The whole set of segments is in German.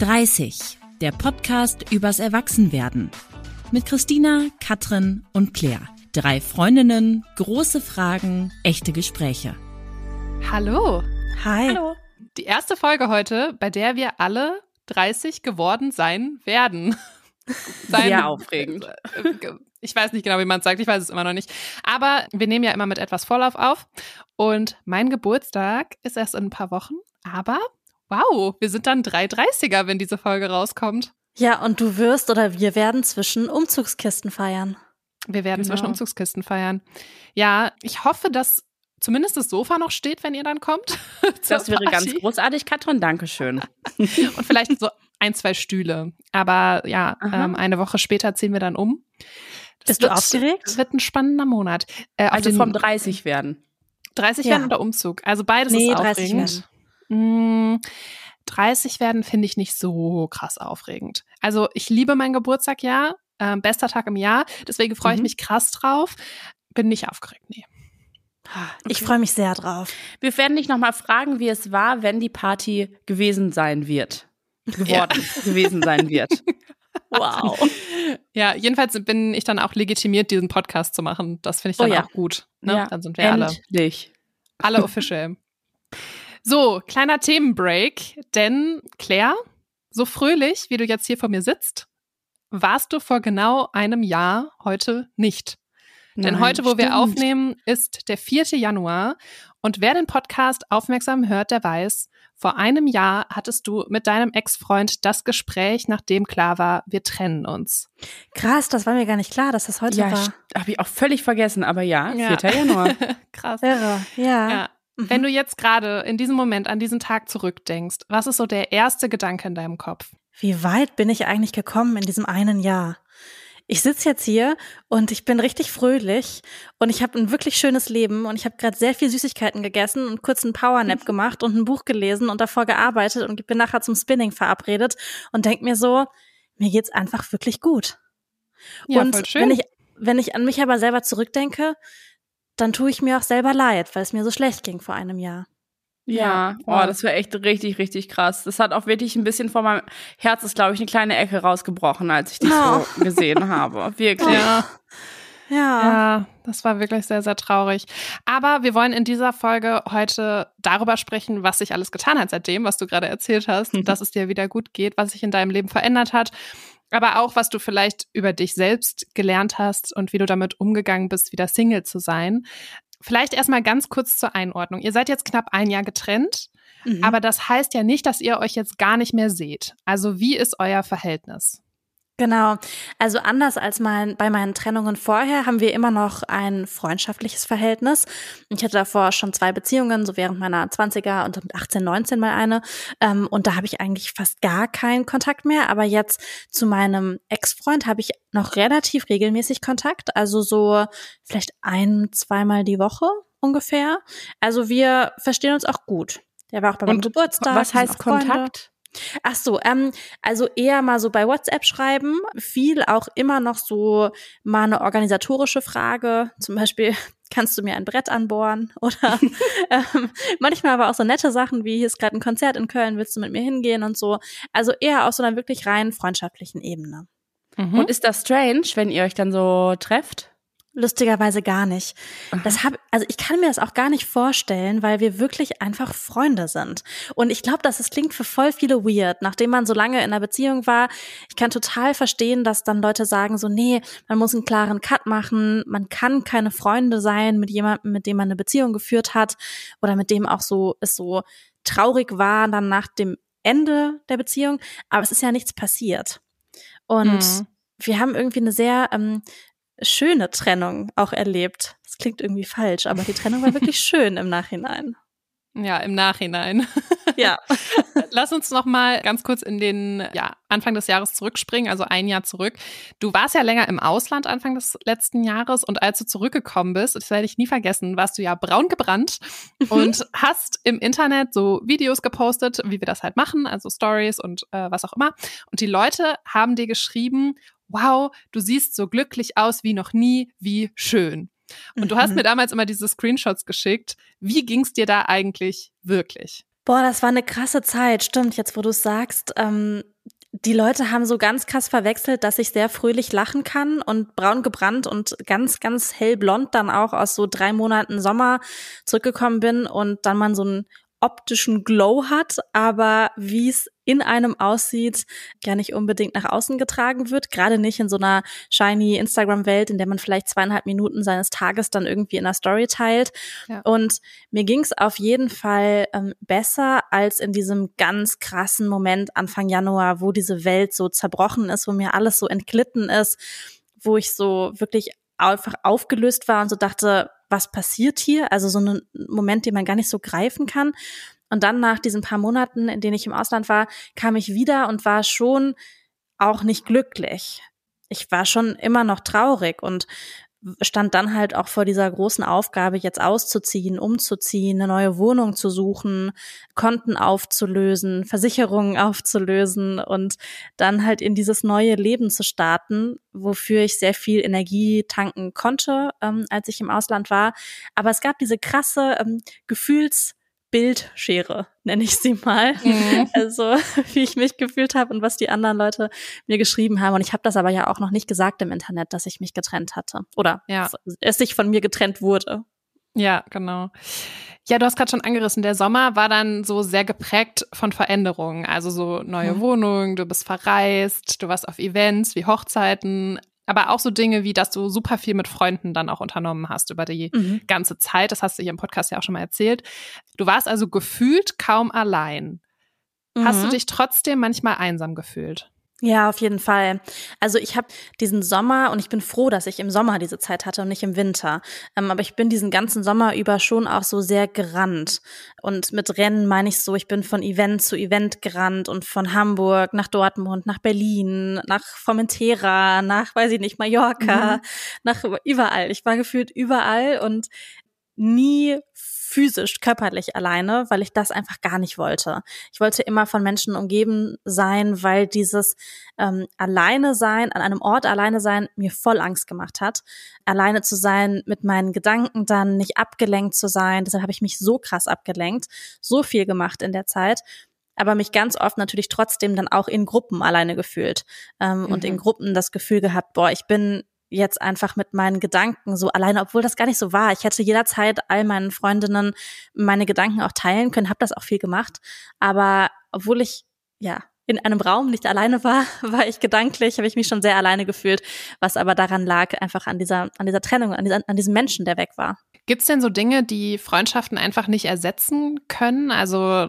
30, der Podcast übers Erwachsenwerden. Mit Christina, Kathrin und Claire. 3 Freundinnen, große Fragen, echte Gespräche. Hallo. Hi. Hallo. Die erste Folge heute, bei der wir alle 30 geworden sein werden. Sehr aufregend. Ich weiß nicht genau, wie man es sagt, ich weiß es immer noch nicht. Aber wir nehmen ja immer mit etwas Vorlauf auf. Und mein Geburtstag ist erst in ein paar Wochen. Aber wow, wir sind dann 3 30er, wenn diese Folge rauskommt. Ja, und du wirst oder wir werden zwischen Umzugskisten feiern. Wir werden zwischen Umzugskisten feiern. Ja, ich hoffe, dass zumindest das Sofa noch steht, wenn ihr dann kommt. Das wäre ganz großartig, Kathrin, Dankeschön. Und vielleicht so 1, 2 Stühle. Aber ja, eine Woche später ziehen wir dann um. Bist du aufgeregt? Das wird ein spannender Monat. Also vom 30 werden. 30 werden oder Umzug? Also beides ist aufregend. 30 werden finde ich nicht so krass aufregend. Also ich liebe mein Geburtstag, ja. Bester Tag im Jahr. Deswegen freue ich mich krass drauf. Bin nicht aufgeregt, nee. Ich freue mich sehr drauf. Wir werden dich nochmal fragen, wie es war, wenn die Party gewesen sein wird. Wow. Ja, jedenfalls bin ich dann auch legitimiert, diesen Podcast zu machen. Das finde ich dann auch gut. Ne? Ja. Dann sind wir endlich alle official. So, kleiner Themenbreak, denn Claire, so fröhlich, wie du jetzt hier vor mir sitzt, warst du vor genau einem Jahr heute nicht. Denn heute, wo wir aufnehmen, ist der 4. Januar. Und wer den Podcast aufmerksam hört, der weiß, vor einem Jahr hattest du mit deinem Ex-Freund das Gespräch, nachdem klar war, wir trennen uns. Krass, das war mir gar nicht klar, dass das heute war. Ja, habe ich auch völlig vergessen, aber ja. 4. Januar. Krass. Irre, ja. Wenn du jetzt gerade in diesem Moment an diesen Tag zurückdenkst, was ist so der erste Gedanke in deinem Kopf? Wie weit bin ich eigentlich gekommen in diesem einen Jahr? Ich sitze jetzt hier und ich bin richtig fröhlich und ich habe ein wirklich schönes Leben und ich habe gerade sehr viel Süßigkeiten gegessen und kurz einen Powernap gemacht und ein Buch gelesen und davor gearbeitet und bin nachher zum Spinning verabredet und denke mir so, mir geht's einfach wirklich gut. Ja, und voll schön. Wenn ich an mich aber selber zurückdenke, dann tue ich mir auch selber leid, weil es mir so schlecht ging vor einem Jahr. Ja, das war echt richtig, richtig krass. Das hat auch wirklich ein bisschen von meinem Herz, ist glaube ich eine kleine Ecke rausgebrochen, als ich dich so gesehen habe. Wirklich. Ja. Ja, das war wirklich sehr, sehr traurig. Aber wir wollen in dieser Folge heute darüber sprechen, was sich alles getan hat seitdem, was du gerade erzählt hast, dass es dir wieder gut geht, was sich in deinem Leben verändert hat, aber auch, was du vielleicht über dich selbst gelernt hast und wie du damit umgegangen bist, wieder Single zu sein. Vielleicht erstmal ganz kurz zur Einordnung. Ihr seid jetzt knapp ein Jahr getrennt, aber das heißt ja nicht, dass ihr euch jetzt gar nicht mehr seht. Also wie ist euer Verhältnis? Genau, also anders als bei meinen Trennungen vorher haben wir immer noch ein freundschaftliches Verhältnis. Ich hatte davor schon 2 Beziehungen, so während meiner 20er und mit 18, 19 mal eine. Und da habe ich eigentlich fast gar keinen Kontakt mehr. Aber jetzt zu meinem Ex-Freund habe ich noch relativ regelmäßig Kontakt. Also so vielleicht 1-2 Mal die Woche ungefähr. Also wir verstehen uns auch gut. Der war auch bei meinem Geburtstag. Was heißt Kontakt? Freunde. Ach so, also eher mal so bei WhatsApp schreiben, viel auch immer noch so mal eine organisatorische Frage, zum Beispiel, kannst du mir ein Brett anbohren? Oder manchmal aber auch so nette Sachen wie, hier ist gerade ein Konzert in Köln, willst du mit mir hingehen und so. Also eher auf so einer wirklich rein freundschaftlichen Ebene. Und ist das strange, wenn ihr euch dann so trefft? Lustigerweise gar nicht. Ich kann mir das auch gar nicht vorstellen, weil wir wirklich einfach Freunde sind. Und ich glaube, das klingt für voll viele weird, nachdem man so lange in einer Beziehung war. Ich kann total verstehen, dass dann Leute sagen so, nee, man muss einen klaren Cut machen, man kann keine Freunde sein mit jemandem, mit dem man eine Beziehung geführt hat oder mit dem auch so, es so traurig war dann nach dem Ende der Beziehung. Aber es ist ja nichts passiert. Und wir haben irgendwie eine sehr schöne Trennung auch erlebt. Das klingt irgendwie falsch, aber die Trennung war wirklich schön im Nachhinein. Ja, im Nachhinein. Ja. Lass uns noch mal ganz kurz in den Anfang des Jahres zurückspringen, also ein Jahr zurück. Du warst ja länger im Ausland Anfang des letzten Jahres und als du zurückgekommen bist, das werde ich nie vergessen, warst du ja braun gebrannt und hast im Internet so Videos gepostet, wie wir das halt machen, also Stories und was auch immer. Und die Leute haben dir geschrieben, wow, du siehst so glücklich aus wie noch nie, wie schön. Und du hast mir damals immer diese Screenshots geschickt. Wie ging's dir da eigentlich wirklich? Boah, das war eine krasse Zeit. Stimmt, jetzt wo du es sagst. Die Leute haben so ganz krass verwechselt, dass ich sehr fröhlich lachen kann und braun gebrannt und ganz, ganz hellblond dann auch aus so 3 Monaten Sommer zurückgekommen bin und dann man so einen optischen Glow hat, aber wie es in einem aussieht, gar nicht unbedingt nach außen getragen wird, gerade nicht in so einer shiny Instagram-Welt, in der man vielleicht 2,5 Minuten seines Tages dann irgendwie in der Story teilt. Ja. Und mir ging es auf jeden Fall besser als in diesem ganz krassen Moment Anfang Januar, wo diese Welt so zerbrochen ist, wo mir alles so entglitten ist, wo ich so wirklich einfach aufgelöst war und so dachte, was passiert hier? Also so ein Moment, den man gar nicht so greifen kann. Und dann nach diesen paar Monaten, in denen ich im Ausland war, kam ich wieder und war schon auch nicht glücklich. Ich war schon immer noch traurig und stand dann halt auch vor dieser großen Aufgabe, jetzt auszuziehen, umzuziehen, eine neue Wohnung zu suchen, Konten aufzulösen, Versicherungen aufzulösen und dann halt in dieses neue Leben zu starten, wofür ich sehr viel Energie tanken konnte, als ich im Ausland war. Aber es gab diese krasse Gefühlsbildschere, nenne ich sie mal. Mhm. Also wie ich mich gefühlt habe und was die anderen Leute mir geschrieben haben. Und ich habe das aber ja auch noch nicht gesagt im Internet, dass ich mich getrennt hatte oder es sich von mir getrennt wurde. Ja, genau. Ja, du hast gerade schon angerissen, der Sommer war dann so sehr geprägt von Veränderungen. Also so neue Wohnungen, du bist verreist, du warst auf Events wie Hochzeiten, aber auch so Dinge wie, dass du super viel mit Freunden dann auch unternommen hast über die ganze Zeit. Das hast du hier im Podcast ja auch schon mal erzählt. Du warst also gefühlt kaum allein. Mhm. Hast du dich trotzdem manchmal einsam gefühlt? Ja, auf jeden Fall. Also ich habe diesen Sommer, und ich bin froh, dass ich im Sommer diese Zeit hatte und nicht im Winter, aber ich bin diesen ganzen Sommer über schon auch so sehr gerannt. Und mit Rennen meine ich so, ich bin von Event zu Event gerannt und von Hamburg nach Dortmund, nach Berlin, nach Formentera, nach, weiß ich nicht, Mallorca, nach überall. Ich war gefühlt überall und nie physisch, körperlich alleine, weil ich das einfach gar nicht wollte. Ich wollte immer von Menschen umgeben sein, weil dieses alleine sein, an einem Ort alleine sein, mir voll Angst gemacht hat. Alleine zu sein mit meinen Gedanken dann, nicht abgelenkt zu sein. Deshalb habe ich mich so krass abgelenkt, so viel gemacht in der Zeit, aber mich ganz oft natürlich trotzdem dann auch in Gruppen alleine gefühlt und in Gruppen das Gefühl gehabt, boah, ich bin jetzt einfach mit meinen Gedanken so alleine, obwohl das gar nicht so war. Ich hätte jederzeit all meinen Freundinnen meine Gedanken auch teilen können, habe das auch viel gemacht. Aber obwohl ich in einem Raum nicht alleine war, habe ich mich schon sehr alleine gefühlt, was aber daran lag, einfach an dieser Trennung, an diesem Menschen, der weg war. Gibt's denn so Dinge, die Freundschaften einfach nicht ersetzen können? Also,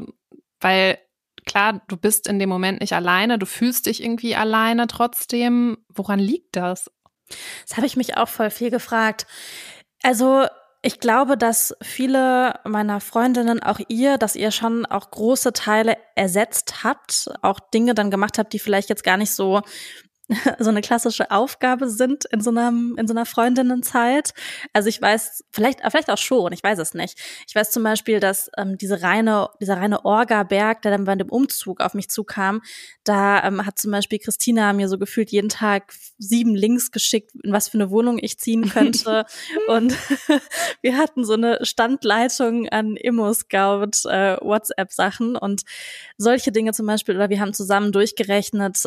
weil klar, du bist in dem Moment nicht alleine, du fühlst dich irgendwie alleine trotzdem. Woran liegt das? Das habe ich mich auch voll viel gefragt. Also ich glaube, dass viele meiner Freundinnen, dass ihr schon auch große Teile ersetzt habt, auch Dinge dann gemacht habt, die vielleicht jetzt gar nicht so eine klassische Aufgabe sind in so einer Freundinnenzeit. Also ich weiß, vielleicht auch schon, ich weiß es nicht. Ich weiß zum Beispiel, dass dieser reine Orga-Berg, der dann bei dem Umzug auf mich zukam, da hat zum Beispiel Christina mir so gefühlt jeden Tag 7 Links geschickt, in was für eine Wohnung ich ziehen könnte. Und wir hatten so eine Standleitung an Immo-Scout, WhatsApp-Sachen und solche Dinge zum Beispiel. Oder wir haben zusammen durchgerechnet,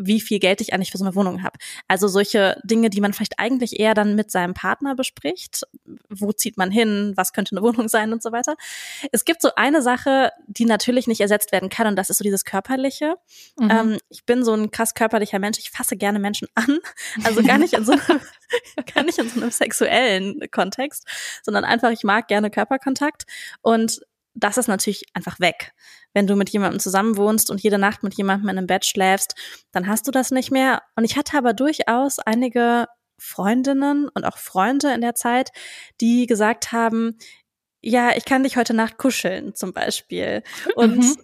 wie viel Geld ich eigentlich für so eine Wohnung habe. Also solche Dinge, die man vielleicht eigentlich eher dann mit seinem Partner bespricht. Wo zieht man hin? Was könnte eine Wohnung sein und so weiter. Es gibt so eine Sache, die natürlich nicht ersetzt werden kann und das ist so dieses Körperliche. Mhm. Ich bin so ein krass körperlicher Mensch. Ich fasse gerne Menschen an. Also gar nicht in so einem sexuellen Kontext, sondern einfach, ich mag gerne Körperkontakt und das ist natürlich einfach weg. Wenn du mit jemandem zusammen wohnst und jede Nacht mit jemandem in einem Bett schläfst, dann hast du das nicht mehr. Und ich hatte aber durchaus einige Freundinnen und auch Freunde in der Zeit, die gesagt haben, ja, ich kann dich heute Nacht kuscheln, zum Beispiel. Und so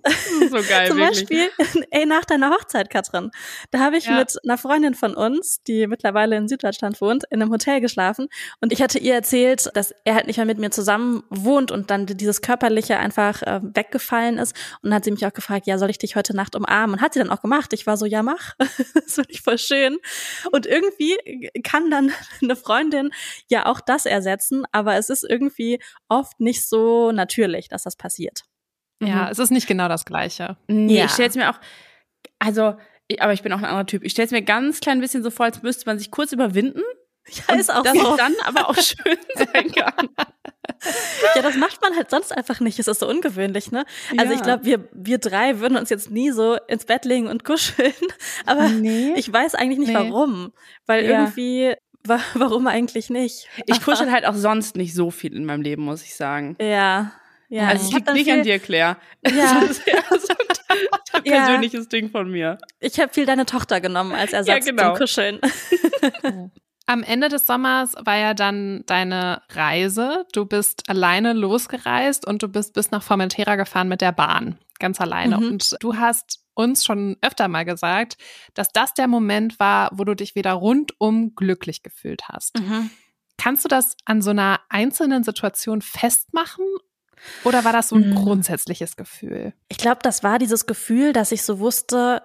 geil, zum Beispiel, ey, nach deiner Hochzeit, Kathrin, da habe ich mit einer Freundin von uns, die mittlerweile in Süddeutschland wohnt, in einem Hotel geschlafen. Und ich hatte ihr erzählt, dass er halt nicht mehr mit mir zusammen wohnt und dann dieses Körperliche einfach weggefallen ist. Und dann hat sie mich auch gefragt, ja, soll ich dich heute Nacht umarmen? Und hat sie dann auch gemacht. Ich war so, ja, mach. Das finde ich voll schön. Und irgendwie kann dann eine Freundin ja auch das ersetzen, aber es ist irgendwie oft nicht so natürlich, dass das passiert. Ja, es ist nicht genau das Gleiche. Nee, ja. Ich stelle es mir auch, aber ich bin auch ein anderer Typ. Ich stelle es mir ganz klein bisschen so vor, als müsste man sich kurz überwinden. Ja, ist auch das so. Dann aber auch schön sein kann. Ja, das macht man halt sonst einfach nicht. Es ist so ungewöhnlich, ne? Also ja. Ich glaube, wir drei würden uns jetzt nie so ins Bett legen und kuscheln. Aber ich weiß eigentlich nicht, warum. Weil irgendwie, warum eigentlich nicht? Ich kuschel halt auch sonst nicht so viel in meinem Leben, muss ich sagen. Ja. Ja, also es liegt nicht an dir, Claire. Ja. Das ist ein persönliches Ding von mir. Ich habe viel deine Tochter genommen als Ersatz zum Kuscheln. Am Ende des Sommers war ja dann deine Reise. Du bist alleine losgereist und du bist bis nach Formentera gefahren mit der Bahn, ganz alleine. Und du hast uns schon öfter mal gesagt, dass das der Moment war, wo du dich wieder rundum glücklich gefühlt hast. Mhm. Kannst du das an so einer einzelnen Situation festmachen? Oder war das so ein grundsätzliches Gefühl? Ich glaube, das war dieses Gefühl, dass ich so wusste,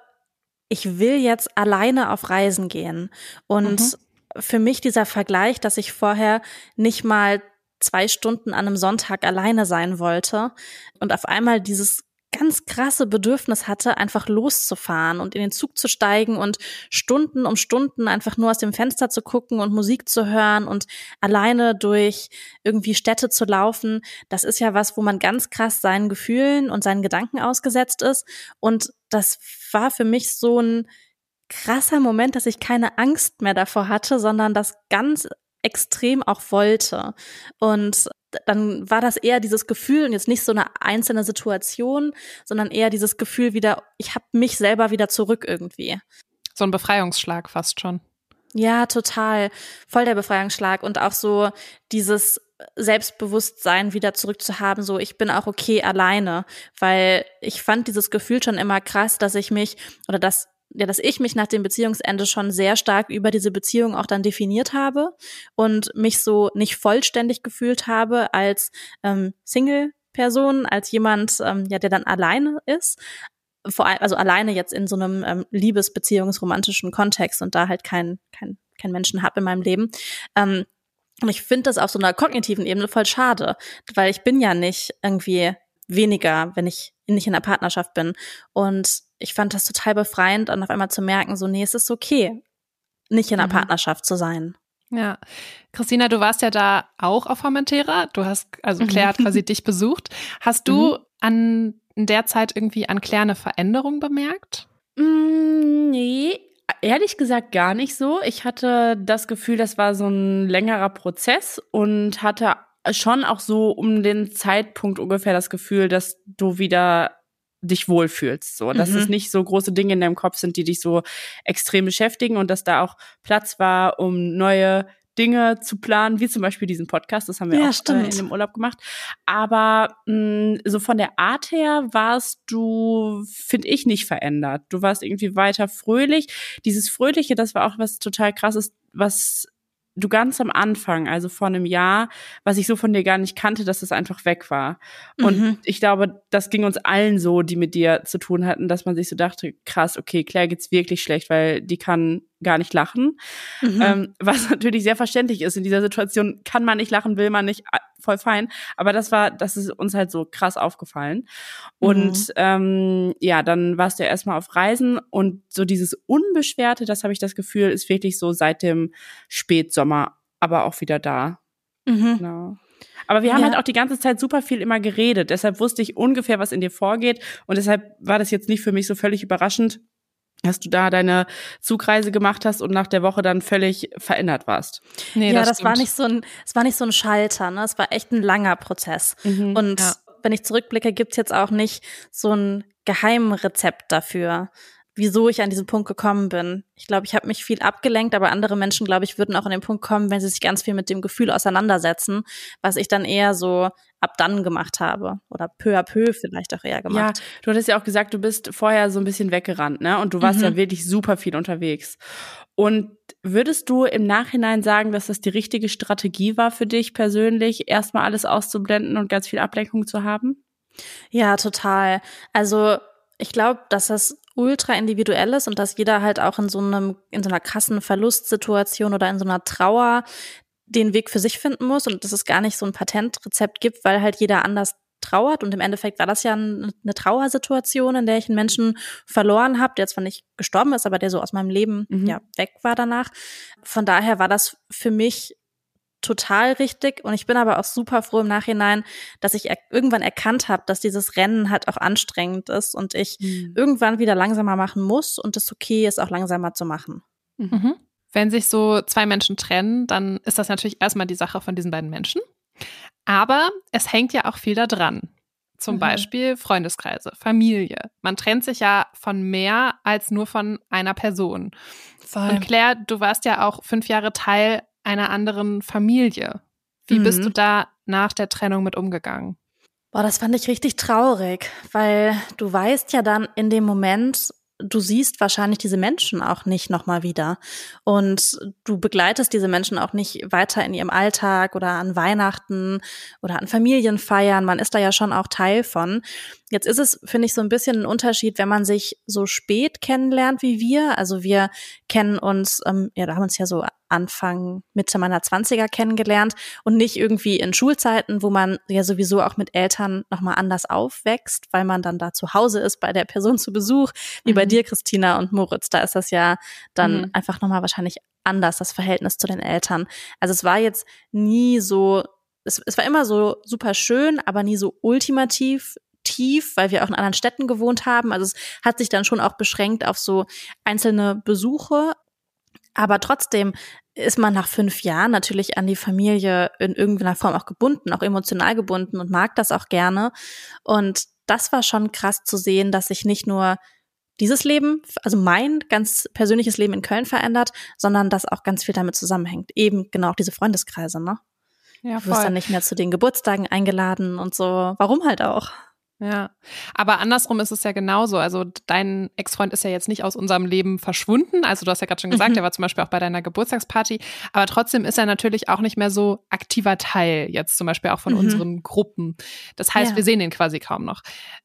ich will jetzt alleine auf Reisen gehen. Und für mich dieser Vergleich, dass ich vorher nicht mal 2 Stunden an einem Sonntag alleine sein wollte und auf einmal dieses ganz krasse Bedürfnis hatte, einfach loszufahren und in den Zug zu steigen und Stunden um Stunden einfach nur aus dem Fenster zu gucken und Musik zu hören und alleine durch irgendwie Städte zu laufen. Das ist ja was, wo man ganz krass seinen Gefühlen und seinen Gedanken ausgesetzt ist. Und das war für mich so ein krasser Moment, dass ich keine Angst mehr davor hatte, sondern das ganz extrem auch wollte. Und dann war das eher dieses Gefühl und jetzt nicht so eine einzelne Situation, sondern eher dieses Gefühl wieder, ich habe mich selber wieder zurück irgendwie. So ein Befreiungsschlag fast schon. Ja, total. Voll der Befreiungsschlag und auch so dieses Selbstbewusstsein wieder zurückzuhaben, so ich bin auch okay alleine, weil ich fand dieses Gefühl schon immer krass, dass ich mich oder dass ich mich nach dem Beziehungsende schon sehr stark über diese Beziehung auch dann definiert habe und mich so nicht vollständig gefühlt habe als Single-Person, als jemand, der dann alleine ist. Vor allem, also alleine jetzt in so einem liebesbeziehungsromantischen Kontext und da halt kein Menschen habe in meinem Leben. Und ich finde das auf so einer kognitiven Ebene voll schade, weil ich bin ja nicht irgendwie weniger, wenn ich nicht in einer Partnerschaft bin. Und ich fand das total befreiend und auf einmal zu merken, so nee, es ist okay, nicht in einer Partnerschaft zu sein. Ja, Christina, du warst ja da auch auf Formentera. Du hast, also Claire hat quasi dich besucht. Hast du in der Zeit irgendwie an Claire eine Veränderung bemerkt? Nee, ehrlich gesagt gar nicht so. Ich hatte das Gefühl, das war so ein längerer Prozess und hatte schon auch so um den Zeitpunkt ungefähr das Gefühl, dass du wieder dich wohlfühlst, so, dass es nicht so große Dinge in deinem Kopf sind, die dich so extrem beschäftigen und dass da auch Platz war, um neue Dinge zu planen, wie zum Beispiel diesen Podcast, das haben wir auch in dem Urlaub gemacht, aber so von der Art her warst du, finde ich, nicht verändert. Du warst irgendwie weiter fröhlich. Dieses Fröhliche, das war auch was total Krasses, was du ganz am Anfang, also vor einem Jahr, was ich so von dir gar nicht kannte, dass das einfach weg war. Und ich glaube, das ging uns allen so, die mit dir zu tun hatten, dass man sich so dachte, krass, okay, Claire geht's wirklich schlecht, weil die kann gar nicht lachen. Was natürlich sehr verständlich ist. In dieser Situation kann man nicht lachen, will man nicht, voll fein. Aber das ist uns halt so krass aufgefallen. Und dann warst du ja erstmal auf Reisen und so dieses Unbeschwerte, das habe ich das Gefühl, ist wirklich so seit dem Spätsommer, aber auch wieder da. Genau. Aber wir haben halt auch die ganze Zeit super viel immer geredet. Deshalb wusste ich ungefähr, was in dir vorgeht. Und deshalb war das jetzt nicht für mich so völlig überraschend, dass du da deine Zugreise gemacht hast und nach der Woche dann völlig verändert warst. Nee, ja, das war nicht so ein, es war nicht so ein Schalter, ne? Es war echt ein langer Prozess. Und wenn ich zurückblicke, gibt's jetzt auch nicht so ein Geheimrezept dafür, wieso ich an diesen Punkt gekommen bin. Ich glaube, ich habe mich viel abgelenkt, aber andere Menschen, glaube ich, würden auch an den Punkt kommen, wenn sie sich ganz viel mit dem Gefühl auseinandersetzen, was ich dann eher so ab dann gemacht habe oder peu à peu vielleicht auch eher gemacht. Ja, du hattest ja auch gesagt, du bist vorher so ein bisschen weggerannt, ne? Und du warst ja wirklich super viel unterwegs. Und würdest du im Nachhinein sagen, dass das die richtige Strategie war für dich persönlich, erstmal alles auszublenden und ganz viel Ablenkung zu haben? Ja, total. Also ich glaube, dass das ultra individuell ist und dass jeder halt auch in so einer krassen Verlustsituation oder in so einer Trauer den Weg für sich finden muss und dass es gar nicht so ein Patentrezept gibt, weil halt jeder anders trauert. Und im Endeffekt war das ja eine Trauersituation, in der ich einen Menschen verloren habe, der zwar nicht gestorben ist, aber der so aus meinem Leben weg war danach. Von daher war das für mich total richtig. Und ich bin aber auch super froh im Nachhinein, dass ich irgendwann erkannt habe, dass dieses Rennen halt auch anstrengend ist und ich irgendwann wieder langsamer machen muss und es okay ist, auch langsamer zu machen. Mhm. Wenn sich so zwei Menschen trennen, dann ist das natürlich erstmal die Sache von diesen beiden Menschen. Aber es hängt ja auch viel da dran. Zum Beispiel Freundeskreise, Familie. Man trennt sich ja von mehr als nur von einer Person. Voll. Und Claire, du warst ja auch 5 Jahre Teil einer anderen Familie. Wie bist du da nach der Trennung mit umgegangen? Boah, das fand ich richtig traurig, weil du weißt ja dann in dem Moment, du siehst wahrscheinlich diese Menschen auch nicht nochmal wieder und du begleitest diese Menschen auch nicht weiter in ihrem Alltag oder an Weihnachten oder an Familienfeiern. Man ist da ja schon auch Teil von. Jetzt ist es, finde ich, so ein bisschen ein Unterschied, wenn man sich so spät kennenlernt wie wir. Also wir kennen uns, wir haben uns ja so Anfang, Mitte meiner 20er kennengelernt und nicht irgendwie in Schulzeiten, wo man ja sowieso auch mit Eltern nochmal anders aufwächst, weil man dann da zu Hause ist, bei der Person zu Besuch, wie bei dir, Christina und Moritz. Da ist das ja dann einfach nochmal wahrscheinlich anders, das Verhältnis zu den Eltern. Also es war jetzt nie so, es war immer so super schön, aber nie so ultimativ tief, weil wir auch in anderen Städten gewohnt haben. Also es hat sich dann schon auch beschränkt auf so einzelne Besuche. Aber trotzdem ist man nach 5 Jahren natürlich an die Familie in irgendeiner Form auch gebunden, auch emotional gebunden und mag das auch gerne. Und das war schon krass zu sehen, dass sich nicht nur dieses Leben, also mein ganz persönliches Leben in Köln verändert, sondern dass auch ganz viel damit zusammenhängt. Eben genau auch diese Freundeskreise, ne? Ja, voll. Du wirst dann nicht mehr zu den Geburtstagen eingeladen und so. Warum halt auch? Ja, aber andersrum ist es ja genauso. Also dein Ex-Freund ist ja jetzt nicht aus unserem Leben verschwunden. Also du hast ja gerade schon gesagt, er war zum Beispiel auch bei deiner Geburtstagsparty. Aber trotzdem ist er natürlich auch nicht mehr so aktiver Teil jetzt zum Beispiel auch von unseren Gruppen. Das heißt, wir sehen ihn quasi kaum noch.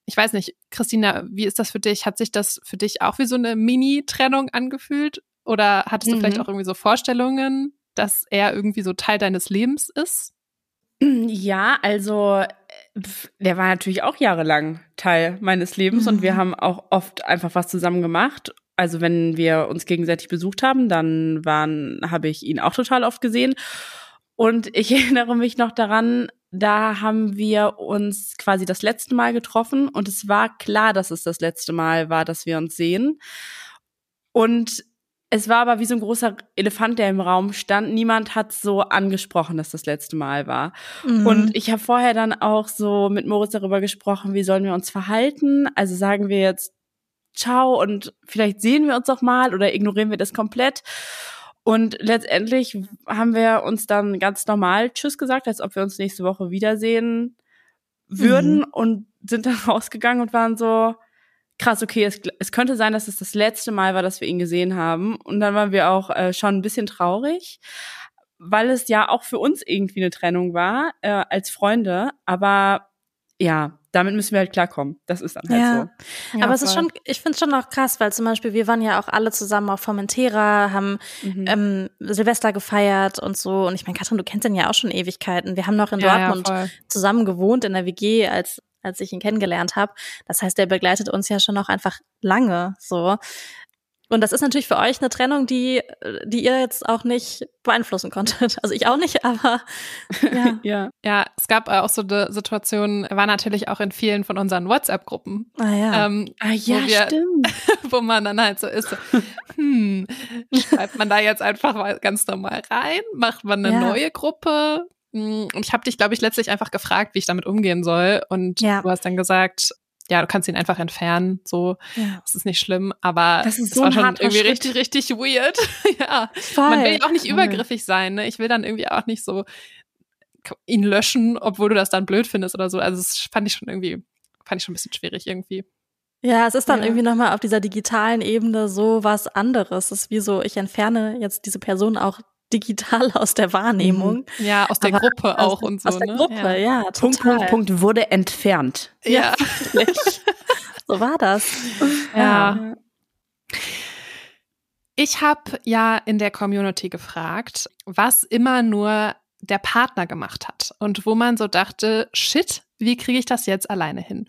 Ich weiß nicht, Christina, wie ist das für dich? Hat sich das für dich auch wie so eine Mini-Trennung angefühlt? Oder hattest du vielleicht auch irgendwie so Vorstellungen, dass er irgendwie so Teil deines Lebens ist? Ja, also der war natürlich auch jahrelang Teil meines Lebens und wir haben auch oft einfach was zusammen gemacht. Also wenn wir uns gegenseitig besucht haben, dann habe ich ihn auch total oft gesehen. Und ich erinnere mich noch daran, da haben wir uns quasi das letzte Mal getroffen und es war klar, dass es das letzte Mal war, dass wir uns sehen. Und es war aber wie so ein großer Elefant, der im Raum stand. Niemand hat so angesprochen, dass das letzte Mal war. Mhm. Und ich habe vorher dann auch so mit Moritz darüber gesprochen, wie sollen wir uns verhalten? Also sagen wir jetzt Ciao und vielleicht sehen wir uns doch mal oder ignorieren wir das komplett? Und letztendlich haben wir uns dann ganz normal Tschüss gesagt, als ob wir uns nächste Woche wiedersehen würden und sind dann rausgegangen und waren so, krass, okay, es könnte sein, dass es das letzte Mal war, dass wir ihn gesehen haben. Und dann waren wir auch schon ein bisschen traurig, weil es ja auch für uns irgendwie eine Trennung war, als Freunde. Aber ja, damit müssen wir halt klarkommen. Das ist dann halt so. Ja, aber es ist schon, ich finde es schon auch krass, weil zum Beispiel wir waren ja auch alle zusammen auf Formentera, haben Silvester gefeiert und so. Und ich meine, Kathrin, du kennst den ja auch schon Ewigkeiten. Wir haben noch in Dortmund zusammen gewohnt in der WG, als ich ihn kennengelernt habe. Das heißt, der begleitet uns ja schon auch einfach lange so. Und das ist natürlich für euch eine Trennung, die ihr jetzt auch nicht beeinflussen konntet. Also ich auch nicht, aber ja, es gab auch so eine Situation, war natürlich auch in vielen von unseren WhatsApp-Gruppen. Stimmt. Wo man dann halt so ist, schreibt man da jetzt einfach mal ganz normal rein? Macht man eine neue Gruppe? Und ich habe dich, glaube ich, letztlich einfach gefragt, wie ich damit umgehen soll. Und du hast dann gesagt, ja, du kannst ihn einfach entfernen. So, das ist nicht schlimm. Aber das ist so, es war schon irgendwie Schritt. Richtig, richtig weird. Ja, voll. Man will ja auch nicht übergriffig sein. Ne? Ich will dann irgendwie auch nicht so ihn löschen, obwohl du das dann blöd findest oder so. Also das fand ich schon ein bisschen schwierig irgendwie. Ja, es ist dann irgendwie nochmal auf dieser digitalen Ebene so was anderes. Es ist wie so, ich entferne jetzt diese Person auch digital aus der Wahrnehmung. Ja, aus der Gruppe auch und so. Aus der Gruppe, ja, Punkt, Punkt, Punkt wurde entfernt. Ja. So war das. Ja. Ich habe ja in der Community gefragt, was immer nur der Partner gemacht hat und wo man so dachte, shit, wie kriege ich das jetzt alleine hin?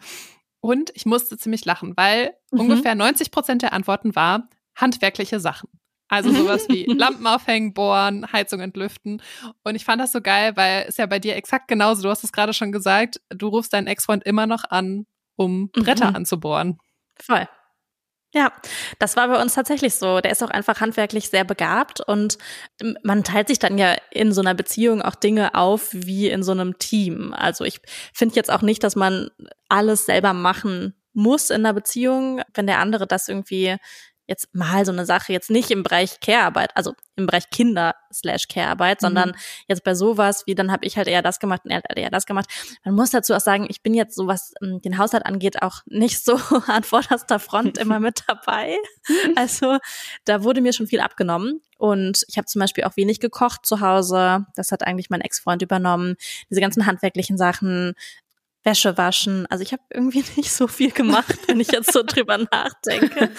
Und ich musste ziemlich lachen, weil ungefähr 90% der Antworten war handwerkliche Sachen. Also sowas wie Lampen aufhängen, bohren, Heizung entlüften. Und ich fand das so geil, weil es ja bei dir exakt genauso, du hast es gerade schon gesagt, du rufst deinen Ex-Freund immer noch an, um Bretter anzubohren. Voll. Ja, das war bei uns tatsächlich so. Der ist auch einfach handwerklich sehr begabt und man teilt sich dann ja in so einer Beziehung auch Dinge auf wie in so einem Team. Also ich finde jetzt auch nicht, dass man alles selber machen muss in einer Beziehung, wenn der andere das irgendwie jetzt mal so eine Sache, jetzt nicht im Bereich Care-Arbeit, also im Bereich Kinder/Care-Arbeit, sondern jetzt bei sowas wie, dann habe ich halt eher das gemacht und er hat eher das gemacht. Man muss dazu auch sagen, ich bin jetzt so, was den Haushalt angeht, auch nicht so an vorderster Front immer mit dabei. Also da wurde mir schon viel abgenommen und ich habe zum Beispiel auch wenig gekocht zu Hause. Das hat eigentlich mein Ex-Freund übernommen. Diese ganzen handwerklichen Sachen, Wäsche waschen. Also ich habe irgendwie nicht so viel gemacht, wenn ich jetzt so drüber nachdenke.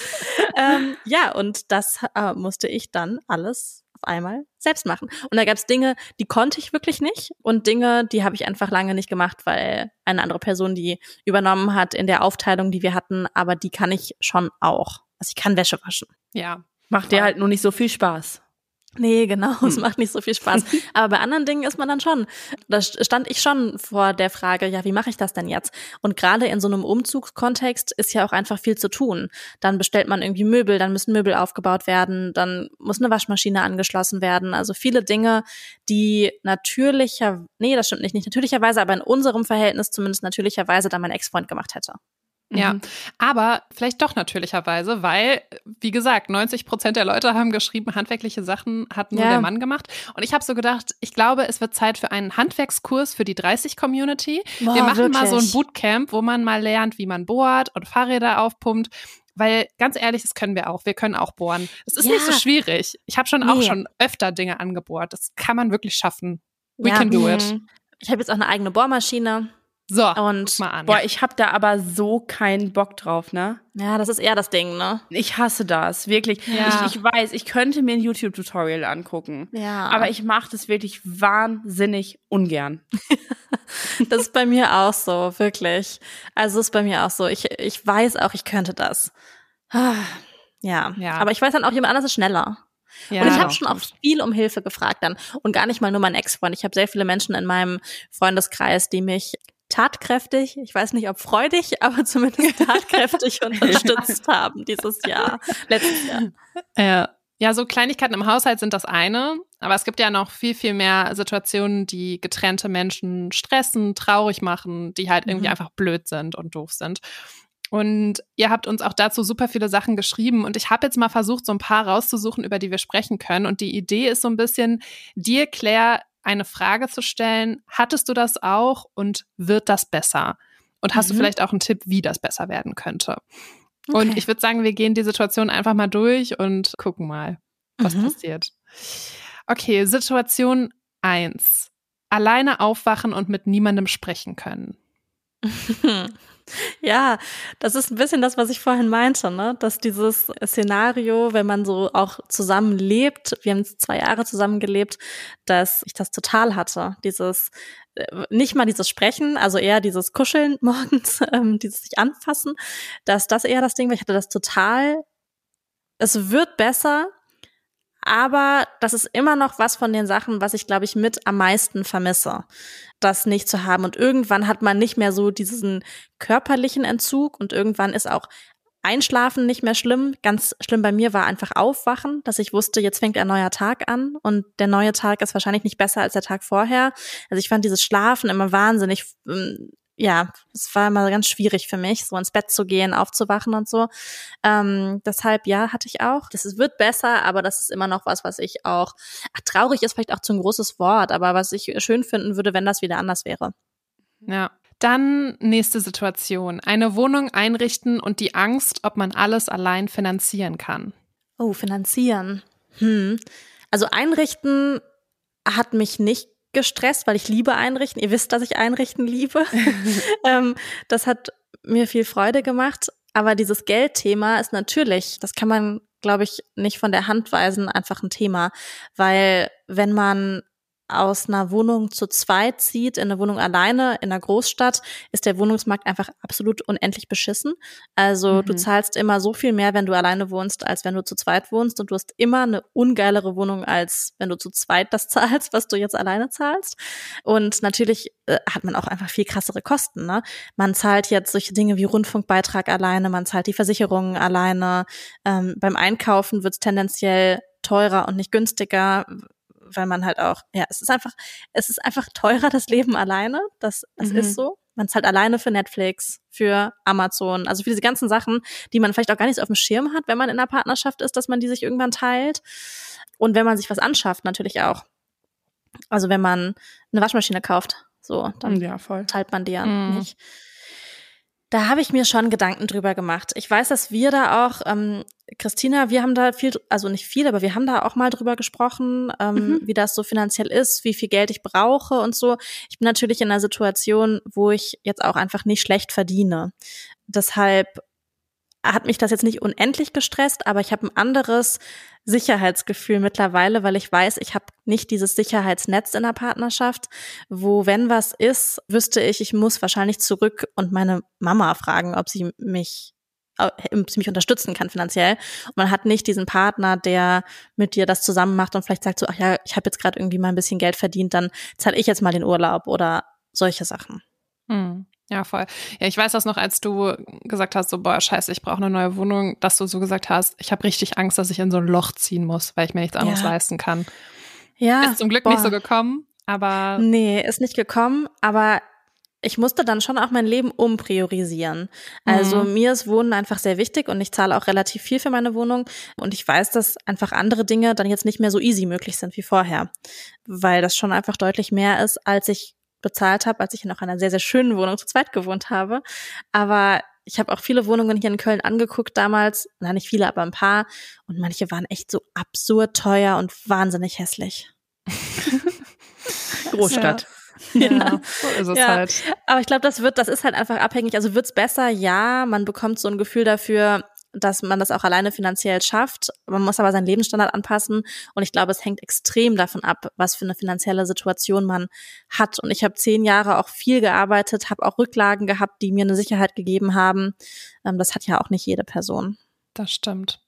Ja, und das musste ich dann alles auf einmal selbst machen. Und da gab es Dinge, die konnte ich wirklich nicht und Dinge, die habe ich einfach lange nicht gemacht, weil eine andere Person die übernommen hat in der Aufteilung, die wir hatten, aber die kann ich schon auch. Also ich kann Wäsche waschen. Ja, macht dir halt nur nicht so viel Spaß. Nee, genau, es macht nicht so viel Spaß. Aber bei anderen Dingen ist man dann schon, da stand ich schon vor der Frage, ja, wie mache ich das denn jetzt? Und gerade in so einem Umzugskontext ist ja auch einfach viel zu tun. Dann bestellt man irgendwie Möbel, dann müssen Möbel aufgebaut werden, dann muss eine Waschmaschine angeschlossen werden. Also viele Dinge, die natürlicherweise, aber in unserem Verhältnis zumindest natürlicherweise dann mein Ex-Freund gemacht hätte. Ja, aber vielleicht doch natürlicherweise, weil, wie gesagt, 90% der Leute haben geschrieben, handwerkliche Sachen hat nur der Mann gemacht. Und ich habe so gedacht, ich glaube, es wird Zeit für einen Handwerkskurs für die 30-Community. Boah, wir machen mal so ein Bootcamp, wo man mal lernt, wie man bohrt und Fahrräder aufpumpt. Weil, ganz ehrlich, das können wir auch. Wir können auch bohren. Es ist nicht so schwierig. Ich habe schon öfter Dinge angebohrt. Das kann man wirklich schaffen. We can do it. Ich habe jetzt auch eine eigene Bohrmaschine. So, und mal an. Boah, ich hab da aber so keinen Bock drauf, ne? Ja, das ist eher das Ding, ne? Ich hasse das, wirklich. Ja. Ich weiß, ich könnte mir ein YouTube-Tutorial angucken. Ja. Aber ich mache das wirklich wahnsinnig ungern. Das ist bei mir auch so, wirklich. Also ist bei mir auch so. Ich weiß auch, ich könnte das. Ja. Aber ich weiß dann auch, jemand anders ist schneller. Ja, und ich habe schon auch viel um Hilfe gefragt dann. Und gar nicht mal nur meinen Ex-Freund. Ich habe sehr viele Menschen in meinem Freundeskreis, die mich tatkräftig, ich weiß nicht, ob freudig, aber zumindest tatkräftig unterstützt haben letztes Jahr. Ja, so Kleinigkeiten im Haushalt sind das eine, aber es gibt ja noch viel, viel mehr Situationen, die getrennte Menschen stressen, traurig machen, die halt irgendwie einfach blöd sind und doof sind. Und ihr habt uns auch dazu super viele Sachen geschrieben und ich habe jetzt mal versucht, so ein paar rauszusuchen, über die wir sprechen können. Und die Idee ist so ein bisschen, dir, Claire, eine Frage zu stellen, hattest du das auch und wird das besser? Und hast du vielleicht auch einen Tipp, wie das besser werden könnte? Okay. Und ich würde sagen, wir gehen die Situation einfach mal durch und gucken mal, was passiert. Okay, Situation 1. Alleine aufwachen und mit niemandem sprechen können. Ja, das ist ein bisschen das, was ich vorhin meinte, ne? Dass dieses Szenario, wenn man so auch zusammen lebt, wir haben 2 Jahre zusammen gelebt, dass ich das total hatte, dieses nicht mal dieses Sprechen, also eher dieses Kuscheln morgens, dieses sich anfassen, dass das eher das Ding war. Ich hatte das total, es wird besser, aber das ist immer noch was von den Sachen, was ich, glaube ich, mit am meisten vermisse, das nicht zu haben. Und irgendwann hat man nicht mehr so diesen körperlichen Entzug und irgendwann ist auch Einschlafen nicht mehr schlimm. Ganz schlimm bei mir war einfach Aufwachen, dass ich wusste, jetzt fängt ein neuer Tag an und der neue Tag ist wahrscheinlich nicht besser als der Tag vorher. Also ich fand dieses Schlafen immer wahnsinnig, ja, es war immer ganz schwierig für mich, so ins Bett zu gehen, aufzuwachen und so. Deshalb, ja, hatte ich auch. Das wird besser, aber das ist immer noch was ich auch, traurig ist vielleicht auch zu ein großes Wort, aber was ich schön finden würde, wenn das wieder anders wäre. Ja, dann nächste Situation. Eine Wohnung einrichten und die Angst, ob man alles allein finanzieren kann. Oh, finanzieren. Also einrichten hat mich nicht gestresst, weil ich liebe einrichten. Ihr wisst, dass ich einrichten liebe. Das hat mir viel Freude gemacht. Aber dieses Geldthema ist natürlich, das kann man, glaube ich, nicht von der Hand weisen, einfach ein Thema. Weil wenn man aus einer Wohnung zu zweit zieht, in eine Wohnung alleine, in einer Großstadt, ist der Wohnungsmarkt einfach absolut unendlich beschissen. Also du zahlst immer so viel mehr, wenn du alleine wohnst, als wenn du zu zweit wohnst, und du hast immer eine ungeilere Wohnung, als wenn du zu zweit das zahlst, was du jetzt alleine zahlst. Und natürlich hat man auch einfach viel krassere Kosten, ne? Man zahlt jetzt solche Dinge wie Rundfunkbeitrag alleine, man zahlt die Versicherungen alleine, beim Einkaufen wird's tendenziell teurer und nicht günstiger, weil man halt auch, ja, es ist einfach teurer, das Leben alleine, das ist so. Man zahlt alleine für Netflix, für Amazon, also für diese ganzen Sachen, die man vielleicht auch gar nicht so auf dem Schirm hat, wenn man in einer Partnerschaft ist, dass man die sich irgendwann teilt. Und wenn man sich was anschafft, natürlich auch. Also wenn man eine Waschmaschine kauft, so, dann teilt man die ja nicht. Da habe ich mir schon Gedanken drüber gemacht. Ich weiß, dass wir da auch, Christina, wir haben da viel, also nicht viel, aber wir haben da auch mal drüber gesprochen, wie das so finanziell ist, wie viel Geld ich brauche und so. Ich bin natürlich in einer Situation, wo ich jetzt auch einfach nicht schlecht verdiene. Deshalb hat mich das jetzt nicht unendlich gestresst, aber ich habe ein anderes Sicherheitsgefühl mittlerweile, weil ich weiß, ich habe nicht dieses Sicherheitsnetz in der Partnerschaft, wo, wenn was ist, wüsste ich, ich muss wahrscheinlich zurück und meine Mama fragen, ob sie mich unterstützen kann finanziell. Und man hat nicht diesen Partner, der mit dir das zusammen macht und vielleicht sagt so, ach ja, ich habe jetzt gerade irgendwie mal ein bisschen Geld verdient, dann zahle ich jetzt mal den Urlaub oder solche Sachen. Mhm. Ja, voll. Ja, ich weiß das noch, als du gesagt hast, so, boah, scheiße, ich brauche eine neue Wohnung, dass du so gesagt hast, ich habe richtig Angst, dass ich in so ein Loch ziehen muss, weil ich mir nichts anderes leisten kann. Ja. Ist zum Glück nicht so gekommen, aber... Nee, ist nicht gekommen, aber ich musste dann schon auch mein Leben umpriorisieren. Also mir ist Wohnen einfach sehr wichtig und ich zahle auch relativ viel für meine Wohnung und ich weiß, dass einfach andere Dinge dann jetzt nicht mehr so easy möglich sind wie vorher, weil das schon einfach deutlich mehr ist, als ich bezahlt habe, als ich in auch einer sehr, sehr schönen Wohnung zu zweit gewohnt habe. Aber ich habe auch viele Wohnungen hier in Köln angeguckt damals. Na, nicht viele, aber ein paar. Und manche waren echt so absurd teuer und wahnsinnig hässlich. Großstadt. Ja. Ja, so ist es halt. Aber ich glaube, das ist halt einfach abhängig. Also wird's besser? Ja, man bekommt so ein Gefühl dafür, dass man das auch alleine finanziell schafft. Man muss aber seinen Lebensstandard anpassen. Und ich glaube, es hängt extrem davon ab, was für eine finanzielle Situation man hat. Und ich habe 10 Jahre auch viel gearbeitet, habe auch Rücklagen gehabt, die mir eine Sicherheit gegeben haben. Das hat ja auch nicht jede Person. Das stimmt.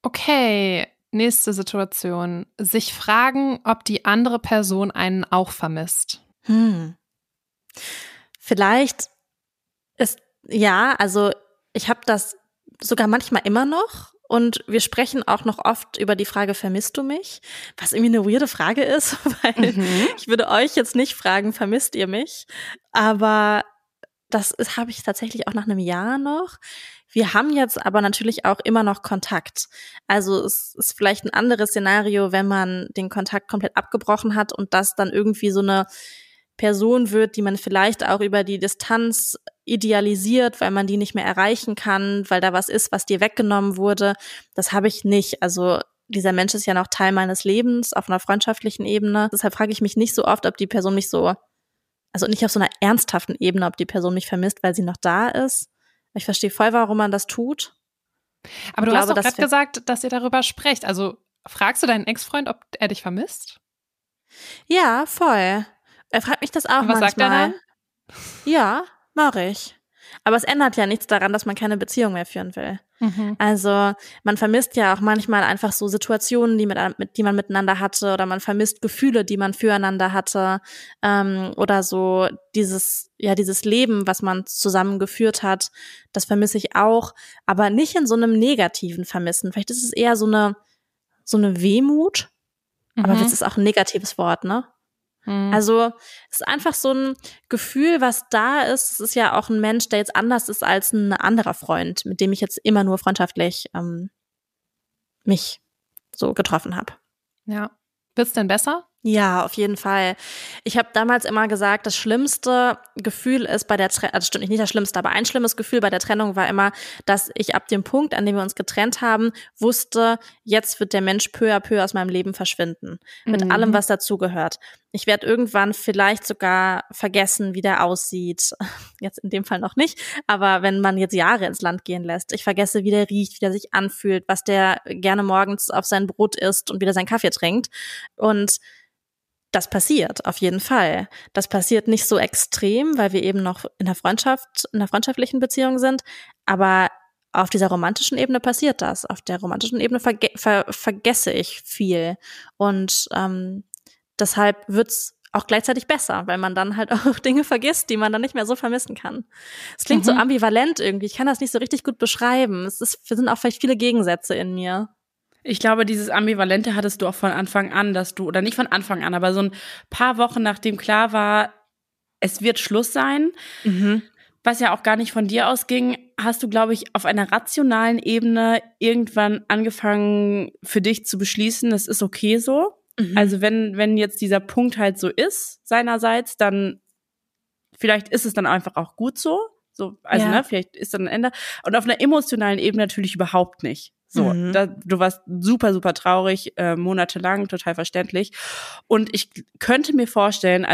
Okay, nächste Situation. Sich fragen, ob die andere Person einen auch vermisst. Vielleicht ist, ja, also ich habe das sogar manchmal immer noch und wir sprechen auch noch oft über die Frage, vermisst du mich? Was irgendwie eine weirde Frage ist, weil ich würde euch jetzt nicht fragen, vermisst ihr mich? Aber das habe ich tatsächlich auch nach einem Jahr noch. Wir haben jetzt aber natürlich auch immer noch Kontakt. Also es ist vielleicht ein anderes Szenario, wenn man den Kontakt komplett abgebrochen hat und das dann irgendwie so eine Person wird, die man vielleicht auch über die Distanz idealisiert, weil man die nicht mehr erreichen kann, weil da was ist, was dir weggenommen wurde. Das habe ich nicht. Also dieser Mensch ist ja noch Teil meines Lebens auf einer freundschaftlichen Ebene. Deshalb frage ich mich nicht so oft, ob die Person mich so, also nicht auf so einer ernsthaften Ebene, ob die Person mich vermisst, weil sie noch da ist. Ich verstehe voll, warum man das tut. Aber du hast doch gerade gesagt, dass ihr darüber sprecht. Also fragst du deinen Ex-Freund, ob er dich vermisst? Ja, voll. Er fragt mich das auch manchmal. Was sagt er dann? Ja, mache ich. Aber es ändert ja nichts daran, dass man keine Beziehung mehr führen will. Also man vermisst ja auch manchmal einfach so Situationen, die man miteinander hatte, oder man vermisst Gefühle, die man füreinander hatte, oder so dieses Leben, was man zusammen geführt hat, das vermisse ich auch, aber nicht in so einem negativen Vermissen. Vielleicht ist es eher so eine Wehmut, aber das ist auch ein negatives Wort, ne? Also es ist einfach so ein Gefühl, was da ist. Es ist ja auch ein Mensch, der jetzt anders ist als ein anderer Freund, mit dem ich jetzt immer nur freundschaftlich mich so getroffen habe. Ja. Wird's denn besser? Ja, auf jeden Fall. Ich habe damals immer gesagt, das schlimmste Gefühl ist bei der Trennung, also stimmt nicht das schlimmste, aber ein schlimmes Gefühl bei der Trennung war immer, dass ich ab dem Punkt, an dem wir uns getrennt haben, wusste, jetzt wird der Mensch peu à peu aus meinem Leben verschwinden. Mit allem, was dazugehört. Ich werde irgendwann vielleicht sogar vergessen, wie der aussieht. Jetzt in dem Fall noch nicht, aber wenn man jetzt Jahre ins Land gehen lässt, ich vergesse, wie der riecht, wie der sich anfühlt, was der gerne morgens auf sein Brot isst und wieder seinen Kaffee trinkt. Und Das passiert, auf jeden Fall. Das passiert nicht so extrem, weil wir eben noch in der Freundschaft, in einer freundschaftlichen Beziehung sind. Aber auf dieser romantischen Ebene passiert das. Auf der romantischen Ebene vergesse ich viel. Und deshalb wird's auch gleichzeitig besser, weil man dann halt auch Dinge vergisst, die man dann nicht mehr so vermissen kann. Es klingt so ambivalent irgendwie. Ich kann das nicht so richtig gut beschreiben. Es sind auch vielleicht viele Gegensätze in mir. Ich glaube, dieses Ambivalente hattest du auch von Anfang an, oder nicht von Anfang an, aber so ein paar Wochen, nachdem klar war, es wird Schluss sein, was ja auch gar nicht von dir ausging, hast du, glaube ich, auf einer rationalen Ebene irgendwann angefangen, für dich zu beschließen, es ist okay so. Mhm. Also wenn jetzt dieser Punkt halt so ist, seinerseits, dann vielleicht ist es dann einfach auch gut so. Vielleicht ist dann ein Ende. Und auf einer emotionalen Ebene natürlich überhaupt nicht. Du warst super, super traurig, monatelang, total verständlich. Und ich könnte mir vorstellen,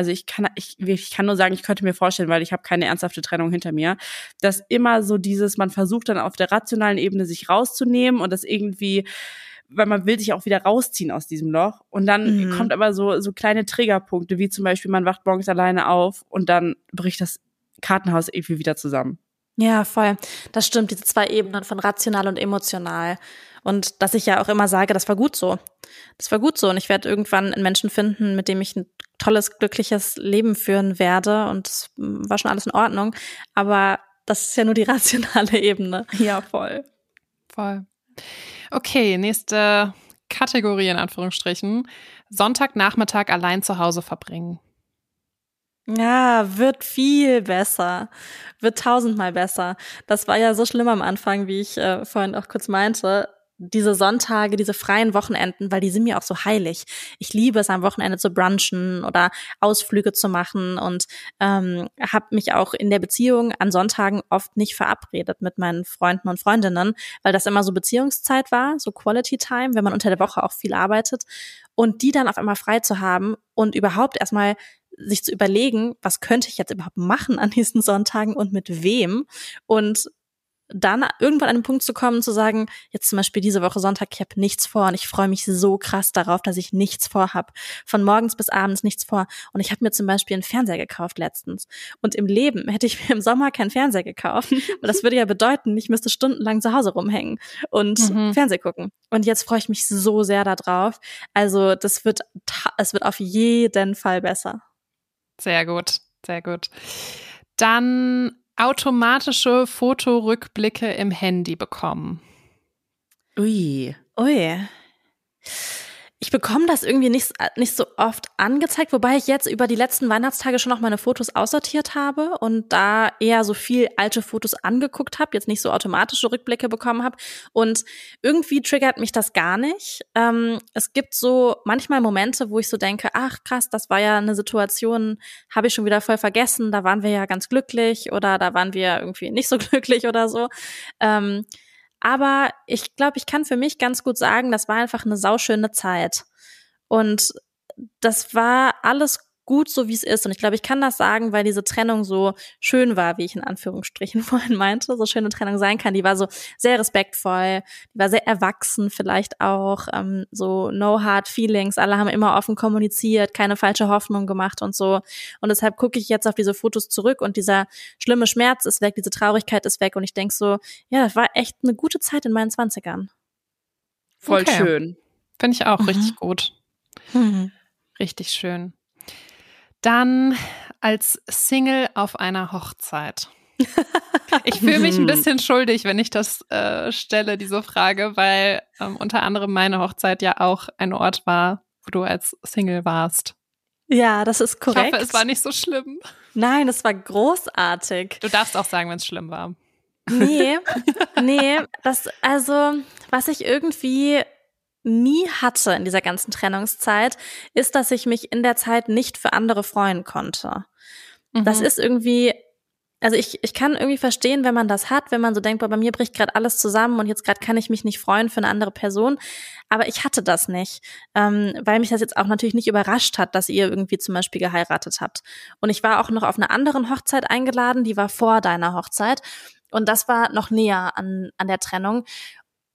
ich könnte mir vorstellen, weil ich habe keine ernsthafte Trennung hinter mir, dass immer so dieses, man versucht dann auf der rationalen Ebene sich rauszunehmen und das irgendwie, weil man will sich auch wieder rausziehen aus diesem Loch. Und dann kommt aber so kleine Triggerpunkte, wie zum Beispiel, man wacht morgens alleine auf und dann bricht das Kartenhaus irgendwie wieder zusammen. Ja, voll. Das stimmt, diese zwei Ebenen von rational und emotional. Und dass ich ja auch immer sage, das war gut so. Das war gut so. Und ich werde irgendwann einen Menschen finden, mit dem ich ein tolles, glückliches Leben führen werde. Und es war schon alles in Ordnung. Aber das ist ja nur die rationale Ebene. Ja, voll. Voll. Okay, nächste Kategorie in Anführungsstrichen. Sonntagnachmittag allein zu Hause verbringen. Ja, wird viel besser, wird 1000-mal besser. Das war ja so schlimm am Anfang, wie ich vorhin auch kurz meinte. Diese Sonntage, diese freien Wochenenden, weil die sind mir auch so heilig. Ich liebe es, am Wochenende zu brunchen oder Ausflüge zu machen und habe mich auch in der Beziehung an Sonntagen oft nicht verabredet mit meinen Freunden und Freundinnen, weil das immer so Beziehungszeit war, so Quality Time, wenn man unter der Woche auch viel arbeitet. Und die dann auf einmal frei zu haben und überhaupt erstmal sich zu überlegen, was könnte ich jetzt überhaupt machen an diesen Sonntagen und mit wem, und dann irgendwann an den Punkt zu kommen, zu sagen, jetzt zum Beispiel diese Woche Sonntag, ich habe nichts vor und ich freue mich so krass darauf, dass ich nichts vorhab. Von morgens bis abends nichts vor. Und ich habe mir zum Beispiel einen Fernseher gekauft letztens. Und im Leben hätte ich mir im Sommer keinen Fernseher gekauft. Und das würde ja bedeuten, ich müsste stundenlang zu Hause rumhängen und Fernseh gucken. Und jetzt freue ich mich so sehr darauf. Also es wird auf jeden Fall besser. Sehr gut, sehr gut. Dann automatische Fotorückblicke im Handy bekommen. Ui. Ich bekomme das irgendwie nicht so oft angezeigt, wobei ich jetzt über die letzten Weihnachtstage schon noch meine Fotos aussortiert habe und da eher so viel alte Fotos angeguckt habe, jetzt nicht so automatische Rückblicke bekommen habe. Und irgendwie triggert mich das gar nicht. Es gibt so manchmal Momente, wo ich so denke, ach krass, das war ja eine Situation, habe ich schon wieder voll vergessen, da waren wir ja ganz glücklich oder da waren wir irgendwie nicht so glücklich oder so. Aber ich glaube, ich kann für mich ganz gut sagen, das war einfach eine sauschöne Zeit. Und das war alles gut, so wie es ist. Und ich glaube, ich kann das sagen, weil diese Trennung so schön war, wie ich in Anführungsstrichen vorhin meinte, so schöne Trennung sein kann. Die war so sehr respektvoll, die war sehr erwachsen vielleicht auch, so no hard feelings. Alle haben immer offen kommuniziert, keine falsche Hoffnung gemacht und so. Und deshalb gucke ich jetzt auf diese Fotos zurück und dieser schlimme Schmerz ist weg, diese Traurigkeit ist weg. Und ich denke so, ja, das war echt eine gute Zeit in meinen 20ern. Voll okay. Schön. Finde ich auch richtig gut. Richtig schön. Dann als Single auf einer Hochzeit. Ich fühle mich ein bisschen schuldig, wenn ich das stelle, diese Frage, weil unter anderem meine Hochzeit ja auch ein Ort war, wo du als Single warst. Ja, das ist korrekt. Ich hoffe, es war nicht so schlimm. Nein, es war großartig. Du darfst auch sagen, wenn es schlimm war. Nee, was ich irgendwie nie hatte in dieser ganzen Trennungszeit, ist, dass ich mich in der Zeit nicht für andere freuen konnte. Das ist irgendwie, also ich kann irgendwie verstehen, wenn man das hat, wenn man so denkt, boah, bei mir bricht gerade alles zusammen und jetzt gerade kann ich mich nicht freuen für eine andere Person. Aber ich hatte das nicht, weil mich das jetzt auch natürlich nicht überrascht hat, dass ihr irgendwie zum Beispiel geheiratet habt. Und ich war auch noch auf einer anderen Hochzeit eingeladen, die war vor deiner Hochzeit. Und das war noch näher an der Trennung.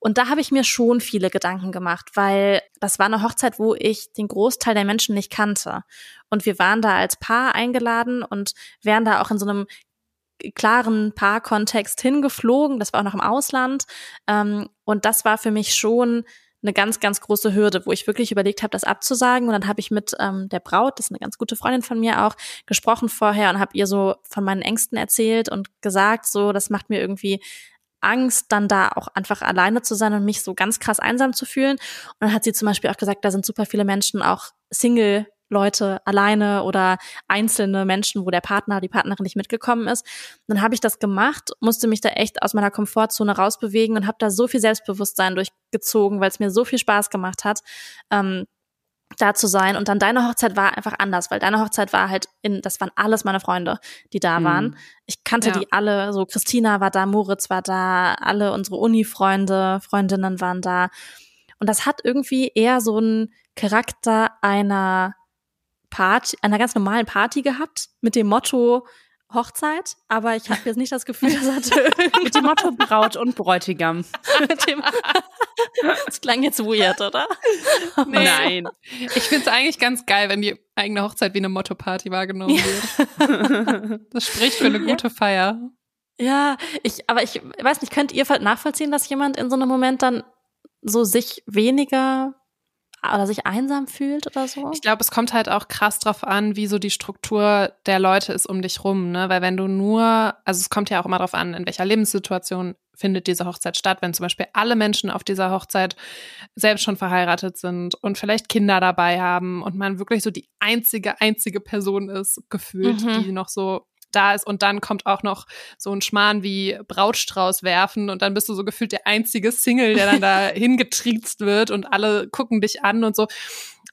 Und da habe ich mir schon viele Gedanken gemacht, weil das war eine Hochzeit, wo ich den Großteil der Menschen nicht kannte. Und wir waren da als Paar eingeladen und wären da auch in so einem klaren Paar-Kontext hingeflogen. Das war auch noch im Ausland. Und das war für mich schon eine ganz, ganz große Hürde, wo ich wirklich überlegt habe, das abzusagen. Und dann habe ich mit der Braut, das ist eine ganz gute Freundin von mir auch, gesprochen vorher und habe ihr so von meinen Ängsten erzählt und gesagt, so, das macht mir irgendwie Angst, dann da auch einfach alleine zu sein und mich so ganz krass einsam zu fühlen. Und dann hat sie zum Beispiel auch gesagt, da sind super viele Menschen, auch Single-Leute alleine oder einzelne Menschen, wo der Partner, die Partnerin nicht mitgekommen ist. Und dann habe ich das gemacht, musste mich da echt aus meiner Komfortzone rausbewegen und habe da so viel Selbstbewusstsein durchgezogen, weil es mir so viel Spaß gemacht hat, da zu sein. Und dann deine Hochzeit war einfach anders, weil deine Hochzeit war halt, das waren alles meine Freunde, die da waren. Ich kannte die alle, so Christina war da, Moritz war da, alle unsere Uni-Freunde, Freundinnen waren da. Und das hat irgendwie eher so einen Charakter einer Party, einer ganz normalen Party gehabt, mit dem Motto Hochzeit, aber ich habe jetzt nicht das Gefühl, dass mit dem Motto Braut und Bräutigam. Das klang jetzt weird, oder? Nee. Nein. Ich finde es eigentlich ganz geil, wenn die eigene Hochzeit wie eine Motto-Party wahrgenommen wird. Das spricht für eine gute Feier. Ja, aber ich weiß nicht, könnt ihr nachvollziehen, dass jemand in so einem Moment dann so sich weniger oder sich einsam fühlt oder so? Ich glaube, es kommt halt auch krass drauf an, wie so die Struktur der Leute ist um dich rum, ne? Weil wenn du also es kommt ja auch immer drauf an, in welcher Lebenssituation findet diese Hochzeit statt, wenn zum Beispiel alle Menschen auf dieser Hochzeit selbst schon verheiratet sind und vielleicht Kinder dabei haben und man wirklich so die einzige Person ist, gefühlt, die noch so da ist, und dann kommt auch noch so ein Schmarrn wie Brautstrauß werfen und dann bist du so gefühlt der einzige Single, der dann da hingetriezt wird und alle gucken dich an und so.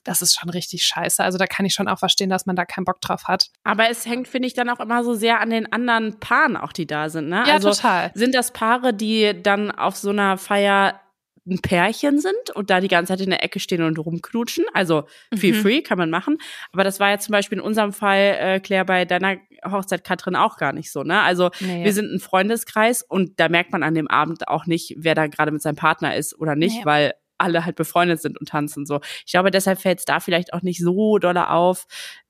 Das ist schon richtig scheiße. Also da kann ich schon auch verstehen, dass man da keinen Bock drauf hat. Aber es hängt, finde ich, dann auch immer so sehr an den anderen Paaren auch, die da sind, ne? Ja, also total. Sind das Paare, die dann auf so einer Feier ein Pärchen sind und da die ganze Zeit in der Ecke stehen und rumknutschen? Also feel free, kann man machen. Aber das war ja zum Beispiel in unserem Fall, Claire, bei deiner Hochzeit, Kathrin, auch gar nicht so, ne? Also wir sind ein Freundeskreis und da merkt man an dem Abend auch nicht, wer da gerade mit seinem Partner ist oder nicht, weil alle halt befreundet sind und tanzen so. Ich glaube, deshalb fällt es da vielleicht auch nicht so doll auf,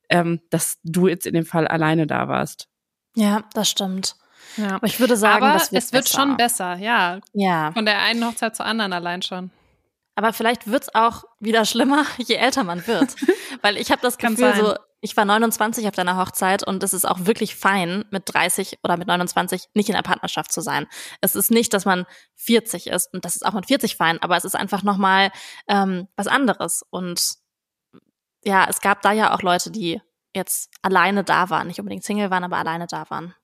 dass du jetzt in dem Fall alleine da warst. Ja, das stimmt. Ja. Aber ich würde sagen, es wird schon besser, ja. Von der einen Hochzeit zur anderen allein schon. Aber vielleicht wird es auch wieder schlimmer, je älter man wird. Weil ich habe das Gefühl, so, ich war 29 auf deiner Hochzeit und es ist auch wirklich fein, mit 30 oder mit 29 nicht in einer Partnerschaft zu sein. Es ist nicht, dass man 40 ist und das ist auch mit 40 fein, aber es ist einfach nochmal was anderes. Und ja, es gab da ja auch Leute, die jetzt alleine da waren, nicht unbedingt Single waren, aber alleine da waren.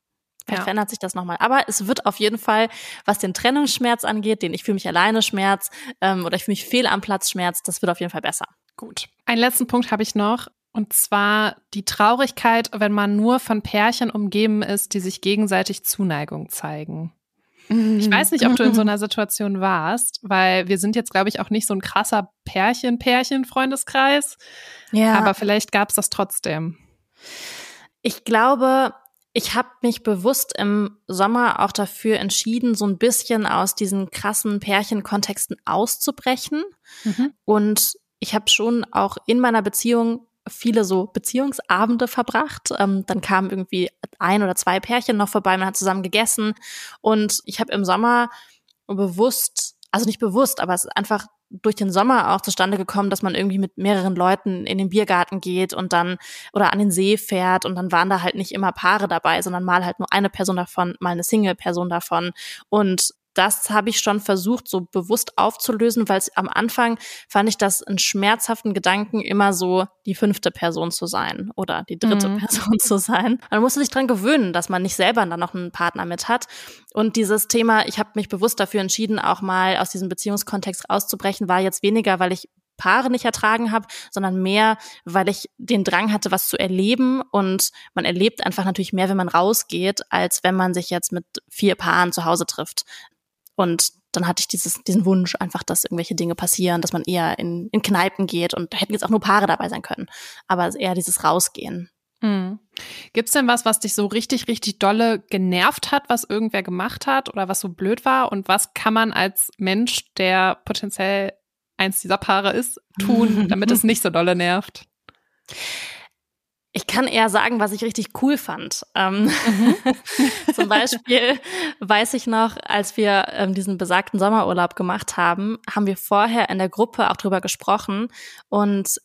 Vielleicht verändert sich das nochmal. Aber es wird auf jeden Fall, was den Trennungsschmerz angeht, den ich fühle mich alleine Schmerz oder ich fühle mich fehl am Platz Schmerz, das wird auf jeden Fall besser. Gut. Einen letzten Punkt habe ich noch. Und zwar die Traurigkeit, wenn man nur von Pärchen umgeben ist, die sich gegenseitig Zuneigung zeigen. Ich weiß nicht, ob du in so einer Situation warst, weil wir sind jetzt, glaube ich, auch nicht so ein krasser Pärchen-Freundeskreis. Ja. Aber vielleicht gab es das trotzdem. Ich glaube, ich habe mich bewusst im Sommer auch dafür entschieden, so ein bisschen aus diesen krassen Pärchenkontexten auszubrechen. Und ich habe schon auch in meiner Beziehung viele so Beziehungsabende verbracht. Dann kamen irgendwie ein oder zwei Pärchen noch vorbei, man hat zusammen gegessen. Und ich habe im Sommer aber es ist einfach durch den Sommer auch zustande gekommen, dass man irgendwie mit mehreren Leuten in den Biergarten geht und dann oder an den See fährt und dann waren da halt nicht immer Paare dabei, sondern mal halt nur eine Person davon, mal eine Single-Person davon. Und das habe ich schon versucht, so bewusst aufzulösen, weil am Anfang fand ich das einen schmerzhaften Gedanken, immer so die fünfte Person zu sein oder die dritte Person zu sein. Man musste sich dran gewöhnen, dass man nicht selber dann noch einen Partner mit hat. Und dieses Thema, ich habe mich bewusst dafür entschieden, auch mal aus diesem Beziehungskontext auszubrechen, war jetzt weniger, weil ich Paare nicht ertragen habe, sondern mehr, weil ich den Drang hatte, was zu erleben. Und man erlebt einfach natürlich mehr, wenn man rausgeht, als wenn man sich jetzt mit 4 Paaren zu Hause trifft. Und dann hatte ich diesen Wunsch einfach, dass irgendwelche Dinge passieren, dass man eher in Kneipen geht und da hätten jetzt auch nur Paare dabei sein können. Aber eher dieses Rausgehen. Mhm. Gibt's denn was dich so richtig, richtig dolle genervt hat, was irgendwer gemacht hat oder was so blöd war? Und was kann man als Mensch, der potenziell eins dieser Paare ist, tun, damit es nicht so dolle nervt? Ich kann eher sagen, was ich richtig cool fand. Zum Beispiel weiß ich noch, als wir diesen besagten Sommerurlaub gemacht haben, haben wir vorher in der Gruppe auch drüber gesprochen und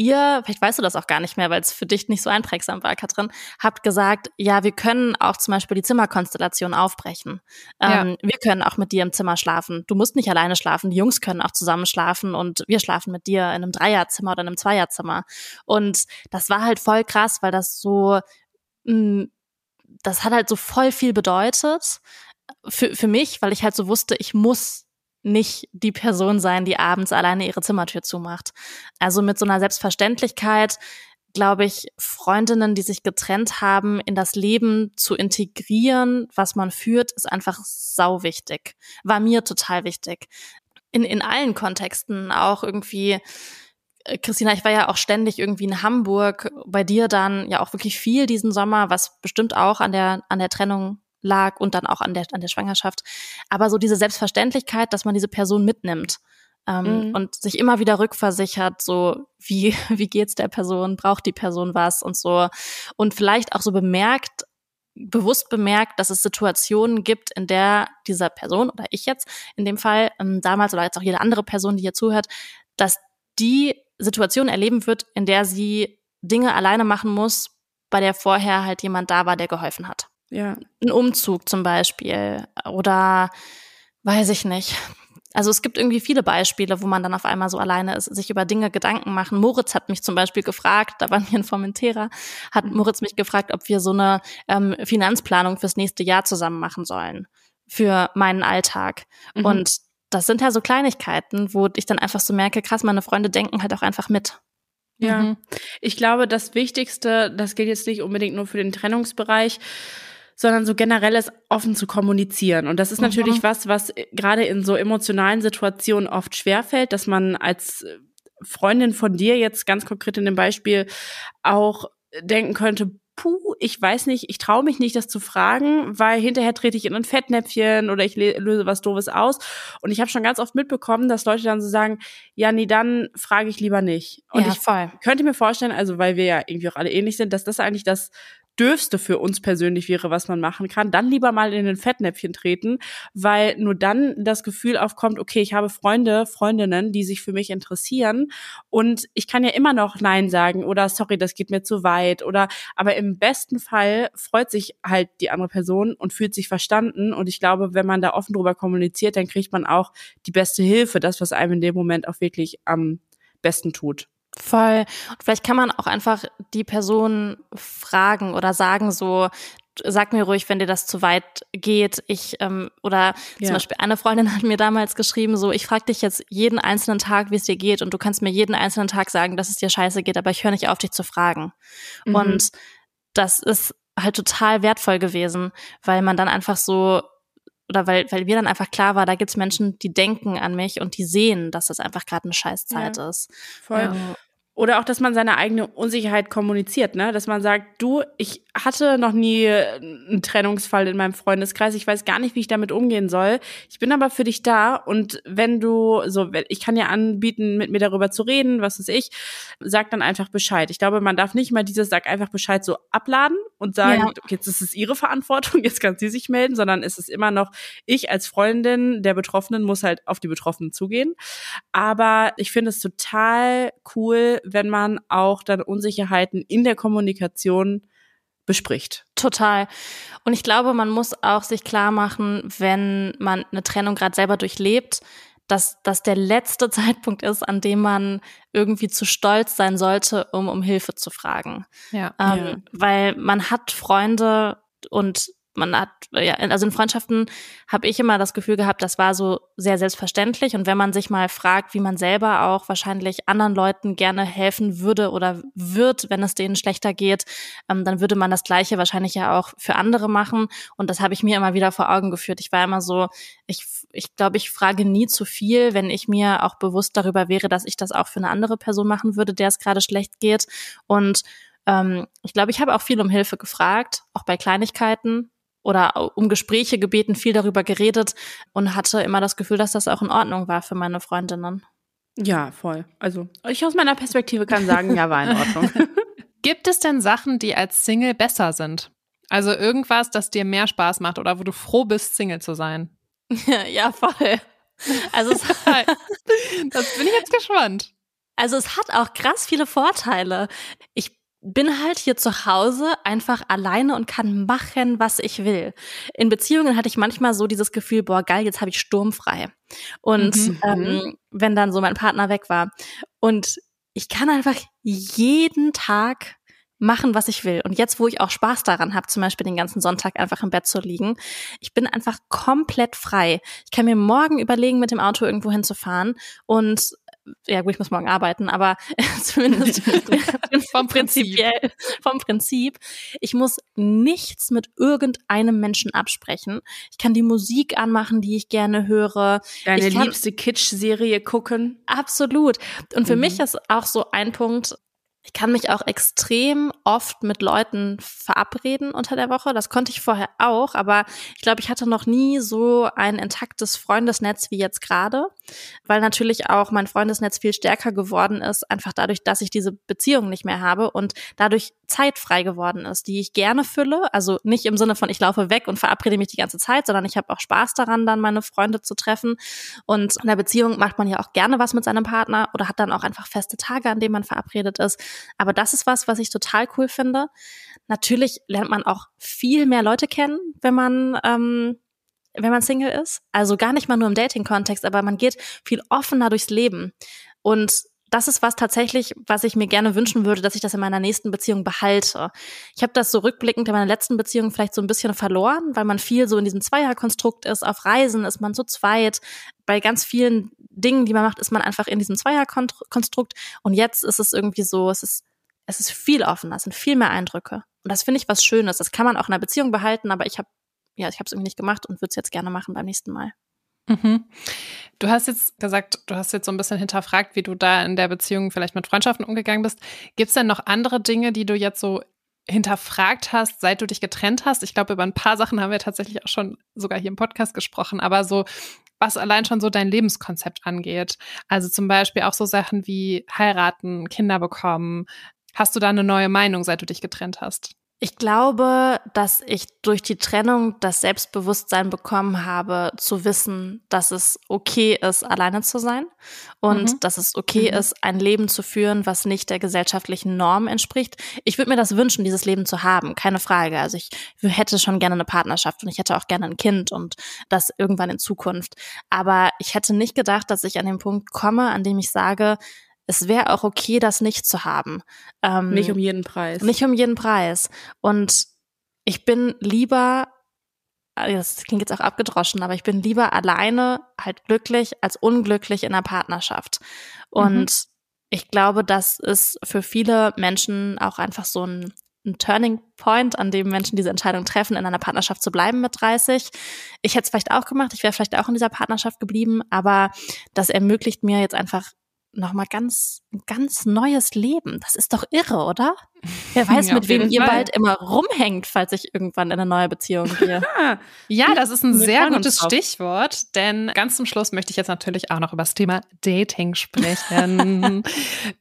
ihr, vielleicht weißt du das auch gar nicht mehr, weil es für dich nicht so einprägsam war, Kathrin, habt gesagt, ja, wir können auch zum Beispiel die Zimmerkonstellation aufbrechen. Wir können auch mit dir im Zimmer schlafen. Du musst nicht alleine schlafen, die Jungs können auch zusammen schlafen und wir schlafen mit dir in einem Dreierzimmer oder in einem Zweierzimmer. Und das war halt voll krass, weil das so, das hat halt so voll viel bedeutet für mich, weil ich halt so wusste, ich muss nicht die Person sein, die abends alleine ihre Zimmertür zumacht. Also mit so einer Selbstverständlichkeit, glaube ich, Freundinnen, die sich getrennt haben, in das Leben zu integrieren, was man führt, ist einfach sau wichtig. War mir total wichtig. In allen Kontexten auch irgendwie, Christina, ich war ja auch ständig irgendwie in Hamburg, bei dir dann ja auch wirklich viel diesen Sommer, was bestimmt auch an der Trennung lag und dann auch an der Schwangerschaft. Aber so diese Selbstverständlichkeit, dass man diese Person mitnimmt und sich immer wieder rückversichert, so wie geht's der Person, braucht die Person was und so. Und vielleicht auch so bewusst bemerkt, dass es Situationen gibt, in der dieser Person oder ich jetzt in dem Fall, damals oder jetzt auch jede andere Person, die hier zuhört, dass die Situation erleben wird, in der sie Dinge alleine machen muss, bei der vorher halt jemand da war, der geholfen hat. Ja. Ein Umzug zum Beispiel oder weiß ich nicht. Also es gibt irgendwie viele Beispiele, wo man dann auf einmal so alleine ist, sich über Dinge Gedanken machen. Moritz hat mich zum Beispiel gefragt, da waren wir in Formentera, hat Moritz mich gefragt, ob wir so eine Finanzplanung fürs nächste Jahr zusammen machen sollen für meinen Alltag. Mhm. Und das sind ja so Kleinigkeiten, wo ich dann einfach so merke, krass, meine Freunde denken halt auch einfach mit. Ja, Ich glaube, das Wichtigste, das gilt jetzt nicht unbedingt nur für den Trennungsbereich, sondern so generell ist, offen zu kommunizieren. Und das ist natürlich was gerade in so emotionalen Situationen oft schwerfällt, dass man als Freundin von dir jetzt ganz konkret in dem Beispiel auch denken könnte, puh, ich weiß nicht, ich traue mich nicht, das zu fragen, weil hinterher trete ich in ein Fettnäpfchen oder ich löse was Doofes aus. Und ich habe schon ganz oft mitbekommen, dass Leute dann so sagen, ja, nee, dann frage ich lieber nicht. Und ja, ich könnte mir vorstellen, also weil wir ja irgendwie auch alle ähnlich sind, dass das eigentlich das Dürfste für uns persönlich wäre, was man machen kann, dann lieber mal in den Fettnäpfchen treten, weil nur dann das Gefühl aufkommt, okay, ich habe Freunde, Freundinnen, die sich für mich interessieren und ich kann ja immer noch Nein sagen oder sorry, das geht mir zu weit oder, aber im besten Fall freut sich halt die andere Person und fühlt sich verstanden und ich glaube, wenn man da offen drüber kommuniziert, dann kriegt man auch die beste Hilfe, das, was einem in dem Moment auch wirklich am besten tut. Voll. Und vielleicht kann man auch einfach die Person fragen oder sagen so, sag mir ruhig, wenn dir das zu weit geht. Zum Beispiel eine Freundin hat mir damals geschrieben so, ich frage dich jetzt jeden einzelnen Tag, wie es dir geht und du kannst mir jeden einzelnen Tag sagen, dass es dir scheiße geht, aber ich höre nicht auf, dich zu fragen. Mhm. Und das ist halt total wertvoll gewesen, weil man dann einfach so, oder weil mir dann einfach klar war, da gibt's Menschen, die denken an mich und die sehen, dass das einfach gerade eine Scheißzeit ist. Voll. Ja. Oder auch, dass man seine eigene Unsicherheit kommuniziert, ne? Dass man sagt, du, ich hatte noch nie einen Trennungsfall in meinem Freundeskreis, ich weiß gar nicht, wie ich damit umgehen soll. Ich bin aber für dich da und wenn du, so, ich kann ja anbieten, mit mir darüber zu reden, was weiß ich, sag dann einfach Bescheid. Ich glaube, man darf nicht mal dieses Sag einfach Bescheid so abladen und sagen, okay, jetzt ist es ihre Verantwortung, jetzt kann sie sich melden, sondern es ist immer noch, ich als Freundin der Betroffenen muss halt auf die Betroffenen zugehen. Aber ich finde es total cool, wenn man auch dann Unsicherheiten in der Kommunikation bespricht. Total. Und ich glaube, man muss auch sich klar machen, wenn man eine Trennung gerade selber durchlebt, dass das der letzte Zeitpunkt ist, an dem man irgendwie zu stolz sein sollte, um Hilfe zu fragen. Ja. Weil man hat Freunde und also in Freundschaften habe ich immer das Gefühl gehabt, das war so sehr selbstverständlich. Und wenn man sich mal fragt, wie man selber auch wahrscheinlich anderen Leuten gerne helfen würde oder wird, wenn es denen schlechter geht, dann würde man das Gleiche wahrscheinlich ja auch für andere machen. Und das habe ich mir immer wieder vor Augen geführt. Ich war immer so, ich glaube, ich frage nie zu viel, wenn ich mir auch bewusst darüber wäre, dass ich das auch für eine andere Person machen würde, der es gerade schlecht geht. Und Ich glaube, ich habe auch viel um Hilfe gefragt, auch bei Kleinigkeiten oder um Gespräche gebeten, viel darüber geredet und hatte immer das Gefühl, dass das auch in Ordnung war für meine Freundinnen. Ja, voll. Also ich aus meiner Perspektive kann sagen, ja, war in Ordnung. Gibt es denn Sachen, die als Single besser sind? Also irgendwas, das dir mehr Spaß macht oder wo du froh bist, Single zu sein? Ja, voll. Also das bin ich jetzt gespannt. Also es hat auch krass viele Vorteile. Ich bin halt hier zu Hause einfach alleine und kann machen, was ich will. In Beziehungen hatte ich manchmal so dieses Gefühl, boah, geil, jetzt habe ich sturmfrei. Und wenn dann so mein Partner weg war. Und ich kann einfach jeden Tag machen, was ich will. Und jetzt, wo ich auch Spaß daran habe, zum Beispiel den ganzen Sonntag einfach im Bett zu liegen, ich bin einfach komplett frei. Ich kann mir morgen überlegen, mit dem Auto irgendwo hinzufahren und ja gut, ich muss morgen arbeiten, aber zumindest vom Prinzip. Ich muss nichts mit irgendeinem Menschen absprechen. Ich kann die Musik anmachen, die ich gerne höre. Deine liebste Kitsch-Serie gucken. Absolut. Und für mich ist auch so ein Punkt, ich kann mich auch extrem oft mit Leuten verabreden unter der Woche. Das konnte ich vorher auch, aber ich glaube, ich hatte noch nie so ein intaktes Freundesnetz wie jetzt gerade, weil natürlich auch mein Freundesnetz viel stärker geworden ist, einfach dadurch, dass ich diese Beziehung nicht mehr habe und dadurch Zeit frei geworden ist, die ich gerne fülle. Also nicht im Sinne von, ich laufe weg und verabrede mich die ganze Zeit, sondern ich habe auch Spaß daran, dann meine Freunde zu treffen. Und in der Beziehung macht man ja auch gerne was mit seinem Partner oder hat dann auch einfach feste Tage, an denen man verabredet ist. Aber das ist was ich total cool finde. Natürlich lernt man auch viel mehr Leute kennen, wenn man Single ist. Also gar nicht mal nur im Dating-Kontext, aber man geht viel offener durchs Leben. Und das ist was ich mir gerne wünschen würde, dass ich das in meiner nächsten Beziehung behalte. Ich habe das so rückblickend in meiner letzten Beziehung vielleicht so ein bisschen verloren, weil man viel so in diesem Zweierkonstrukt ist. Auf Reisen ist man zu zweit. Bei ganz vielen Dingen, die man macht, ist man einfach in diesem Zweierkonstrukt. Und jetzt ist es irgendwie so, es ist viel offener, es sind viel mehr Eindrücke. Und das finde ich was Schönes. Das kann man auch in einer Beziehung behalten, aber ich habe es irgendwie nicht gemacht und würde es jetzt gerne machen beim nächsten Mal. Mhm. Du hast jetzt gesagt, du hast jetzt so ein bisschen hinterfragt, wie du da in der Beziehung vielleicht mit Freundschaften umgegangen bist. Gibt es denn noch andere Dinge, die du jetzt so hinterfragt hast, seit du dich getrennt hast? Ich glaube, über ein paar Sachen haben wir tatsächlich auch schon sogar hier im Podcast gesprochen, aber so, was allein schon so dein Lebenskonzept angeht. Also zum Beispiel auch so Sachen wie heiraten, Kinder bekommen. Hast du da eine neue Meinung, seit du dich getrennt hast? Ich glaube, dass ich durch die Trennung das Selbstbewusstsein bekommen habe, zu wissen, dass es okay ist, alleine zu sein und dass es okay ist, ein Leben zu führen, was nicht der gesellschaftlichen Norm entspricht. Ich würde mir das wünschen, dieses Leben zu haben, keine Frage. Also ich hätte schon gerne eine Partnerschaft und ich hätte auch gerne ein Kind und das irgendwann in Zukunft. Aber ich hätte nicht gedacht, dass ich an den Punkt komme, an dem ich sage, es wäre auch okay, das nicht zu haben. Nicht um jeden Preis. Nicht um jeden Preis. Und ich bin lieber, das klingt jetzt auch abgedroschen, aber ich bin lieber alleine halt glücklich als unglücklich in einer Partnerschaft. Und ich glaube, das ist für viele Menschen auch einfach so ein Turning Point, an dem Menschen diese Entscheidung treffen, in einer Partnerschaft zu bleiben mit 30. Ich hätte es vielleicht auch gemacht, ich wäre vielleicht auch in dieser Partnerschaft geblieben, aber das ermöglicht mir jetzt einfach nochmal ganz neues Leben. Das ist doch irre, oder? Wer weiß, ja, mit wem ihr bald immer rumhängt, falls ich irgendwann in eine neue Beziehung gehe. Ja, das ist ein sehr gutes Stichwort, denn ganz zum Schluss möchte ich jetzt natürlich auch noch über das Thema Dating sprechen.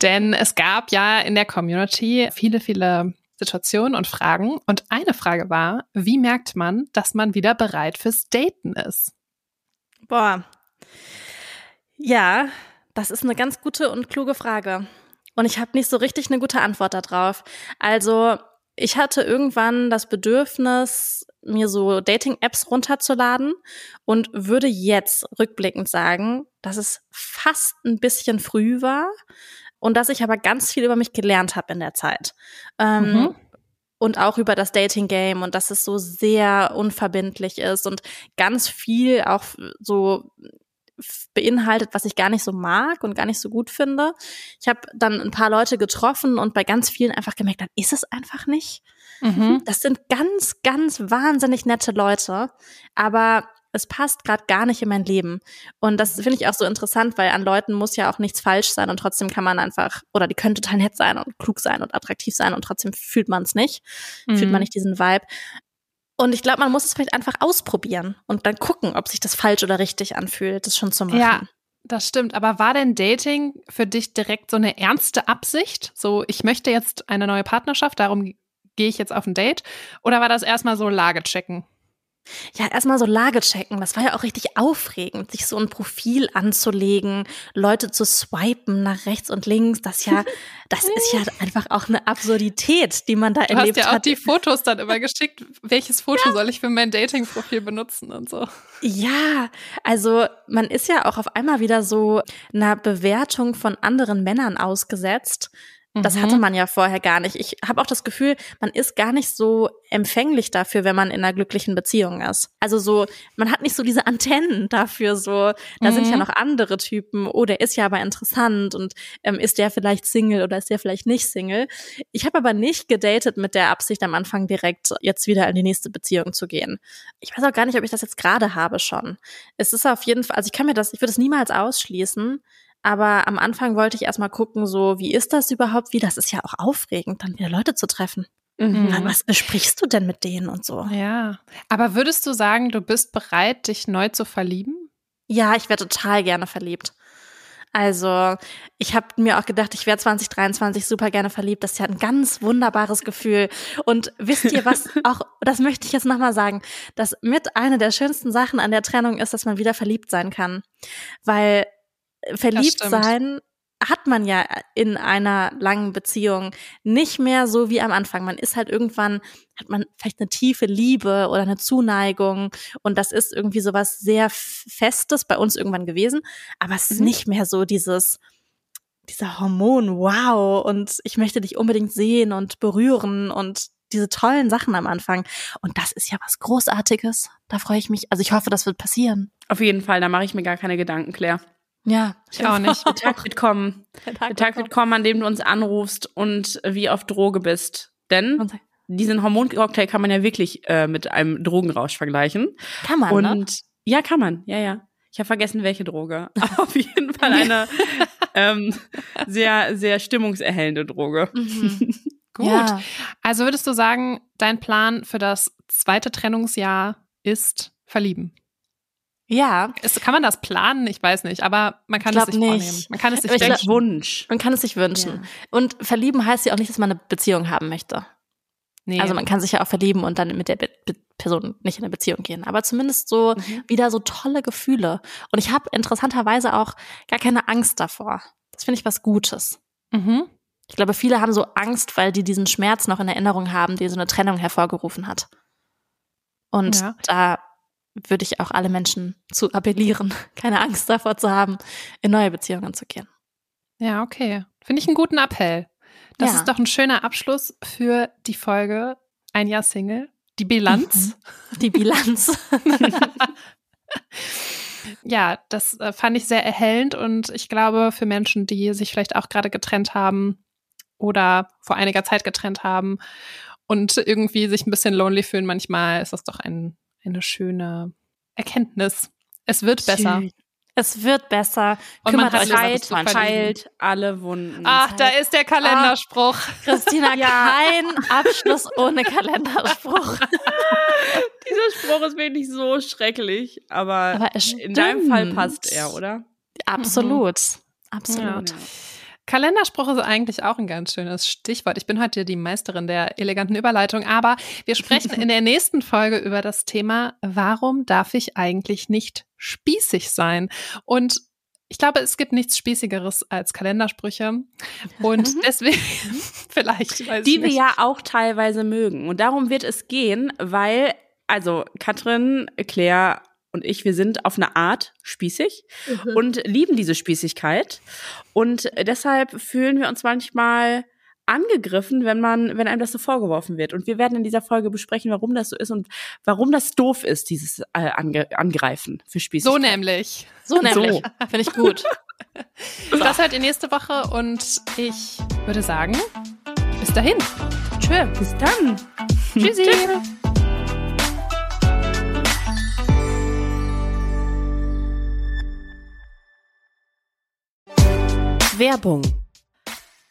Denn es gab ja in der Community viele, viele Situationen und Fragen. Und eine Frage war, wie merkt man, dass man wieder bereit fürs Daten ist? Boah. Ja, das ist eine ganz gute und kluge Frage. Und ich habe nicht so richtig eine gute Antwort darauf. Also ich hatte irgendwann das Bedürfnis, mir so Dating-Apps runterzuladen und würde jetzt rückblickend sagen, dass es fast ein bisschen früh war und dass ich aber ganz viel über mich gelernt habe in der Zeit. Und auch über das Dating-Game und dass es so sehr unverbindlich ist und ganz viel auch so beinhaltet, was ich gar nicht so mag und gar nicht so gut finde. Ich habe dann ein paar Leute getroffen und bei ganz vielen einfach gemerkt, dann ist es einfach nicht. Das sind ganz wahnsinnig nette Leute, aber es passt gerade gar nicht in mein Leben. Und das finde ich auch so interessant, weil an Leuten muss ja auch nichts falsch sein und trotzdem kann man einfach, oder die können total nett sein und klug sein und attraktiv sein und trotzdem fühlt man es nicht, fühlt man nicht diesen Vibe. Und ich glaube, man muss es vielleicht einfach ausprobieren und dann gucken, ob sich das falsch oder richtig anfühlt, das schon zu machen. Ja, das stimmt. Aber war denn Dating für dich direkt so eine ernste Absicht? So, ich möchte jetzt eine neue Partnerschaft, darum gehe ich jetzt auf ein Date? Oder war das erstmal so Lagechecken? Ja, erstmal so Lagechecken. Das war ja auch richtig aufregend, sich so ein Profil anzulegen, Leute zu swipen nach rechts und links. Das ist ja einfach auch eine Absurdität, die man da erlebt hat. Du hast ja auch die Fotos dann immer geschickt. Welches Foto soll ich für mein Dating-Profil benutzen und so? Ja, also man ist ja auch auf einmal wieder so einer Bewertung von anderen Männern ausgesetzt. Das hatte man ja vorher gar nicht. Ich habe auch das Gefühl, man ist gar nicht so empfänglich dafür, wenn man in einer glücklichen Beziehung ist. Also so, man hat nicht so diese Antennen dafür, so, da sind ja noch andere Typen, oh, der ist ja aber interessant und ist der vielleicht Single oder ist der vielleicht nicht Single. Ich habe aber nicht gedatet mit der Absicht, am Anfang direkt jetzt wieder in die nächste Beziehung zu gehen. Ich weiß auch gar nicht, ob ich das jetzt gerade habe schon. Es ist auf jeden Fall, also ich würde es niemals ausschließen. Aber am Anfang wollte ich erstmal gucken, so, wie ist das überhaupt? Wie, das ist ja auch aufregend, dann wieder Leute zu treffen. Mhm. Was besprichst du denn mit denen und so? Ja, aber würdest du sagen, du bist bereit, dich neu zu verlieben? Ja, ich wäre total gerne verliebt. Also, ich habe mir auch gedacht, ich wäre 2023 super gerne verliebt. Das ist ja ein ganz wunderbares Gefühl. Und wisst ihr was, auch das möchte ich jetzt nochmal sagen, dass mit einer der schönsten Sachen an der Trennung ist, dass man wieder verliebt sein kann. Weil verliebt sein hat man ja in einer langen Beziehung nicht mehr so wie am Anfang. Man ist halt irgendwann, hat man vielleicht eine tiefe Liebe oder eine Zuneigung und das ist irgendwie sowas sehr Festes bei uns irgendwann gewesen, aber es ist nicht mehr so dieser Hormon, wow, und ich möchte dich unbedingt sehen und berühren und diese tollen Sachen am Anfang. Und das ist ja was Großartiges, da freue ich mich, also ich hoffe, das wird passieren. Auf jeden Fall, da mache ich mir gar keine Gedanken, Claire. Ja, ich auch nicht. Der Tag wird kommen. Der Tag wird kommen, an dem du uns anrufst und wie auf Droge bist. Denn diesen Hormoncocktail kann man ja wirklich mit einem Drogenrausch vergleichen. Kann man, und, ne? Ja, kann man. Ja, ja. Ich habe vergessen, welche Droge. Auf jeden Fall eine sehr, sehr stimmungserhellende Droge. Mhm. Gut. Ja. Also würdest du sagen, dein Plan für das zweite Trennungsjahr ist verlieben? Ja. Kann man das planen? Ich weiß nicht, aber man kann es sich vornehmen. Man kann es sich wünschen. Man kann es sich wünschen. Ja. Und verlieben heißt ja auch nicht, dass man eine Beziehung haben möchte. Nee. Also man kann sich ja auch verlieben und dann mit der Person nicht in eine Beziehung gehen. Aber zumindest so wieder so tolle Gefühle. Und ich habe interessanterweise auch gar keine Angst davor. Das finde ich was Gutes. Mhm. Ich glaube, viele haben so Angst, weil die diesen Schmerz noch in Erinnerung haben, die so eine Trennung hervorgerufen hat. Und da würde ich auch alle Menschen zu appellieren, keine Angst davor zu haben, in neue Beziehungen zu gehen. Ja, okay. Finde ich einen guten Appell. Das ist doch ein schöner Abschluss für die Folge Ein Jahr Single. Die Bilanz. Die Bilanz. Ja, das fand ich sehr erhellend und ich glaube, für Menschen, die sich vielleicht auch gerade getrennt haben oder vor einiger Zeit getrennt haben und irgendwie sich ein bisschen lonely fühlen manchmal, ist das doch eine schöne Erkenntnis. Es wird besser. Es wird besser. Kümmert euch, heilt alle Wunden. Ach, da ist der Kalenderspruch. Christina, kein Abschluss ohne Kalenderspruch. Dieser Spruch ist wirklich so schrecklich, aber in deinem Fall passt er, oder? Absolut. Absolut. Ja. Kalenderspruch ist eigentlich auch ein ganz schönes Stichwort. Ich bin heute die Meisterin der eleganten Überleitung, aber wir sprechen in der nächsten Folge über das Thema, warum darf ich eigentlich nicht spießig sein? Und ich glaube, es gibt nichts Spießigeres als Kalendersprüche und deswegen vielleicht, weiß die ich nicht. Wir ja auch teilweise mögen und darum wird es gehen, weil, also Kathrin, Claire und ich, wir sind auf eine Art spießig und lieben diese Spießigkeit. Und deshalb fühlen wir uns manchmal angegriffen, wenn einem das so vorgeworfen wird. Und wir werden in dieser Folge besprechen, warum das so ist und warum das doof ist, dieses Angreifen für Spießigkeit. So nämlich. Finde ich gut. So. Das hört ihr nächste Woche und ich würde sagen, bis dahin. Tschö. Bis dann. Tschüssi. Tschüss. Werbung.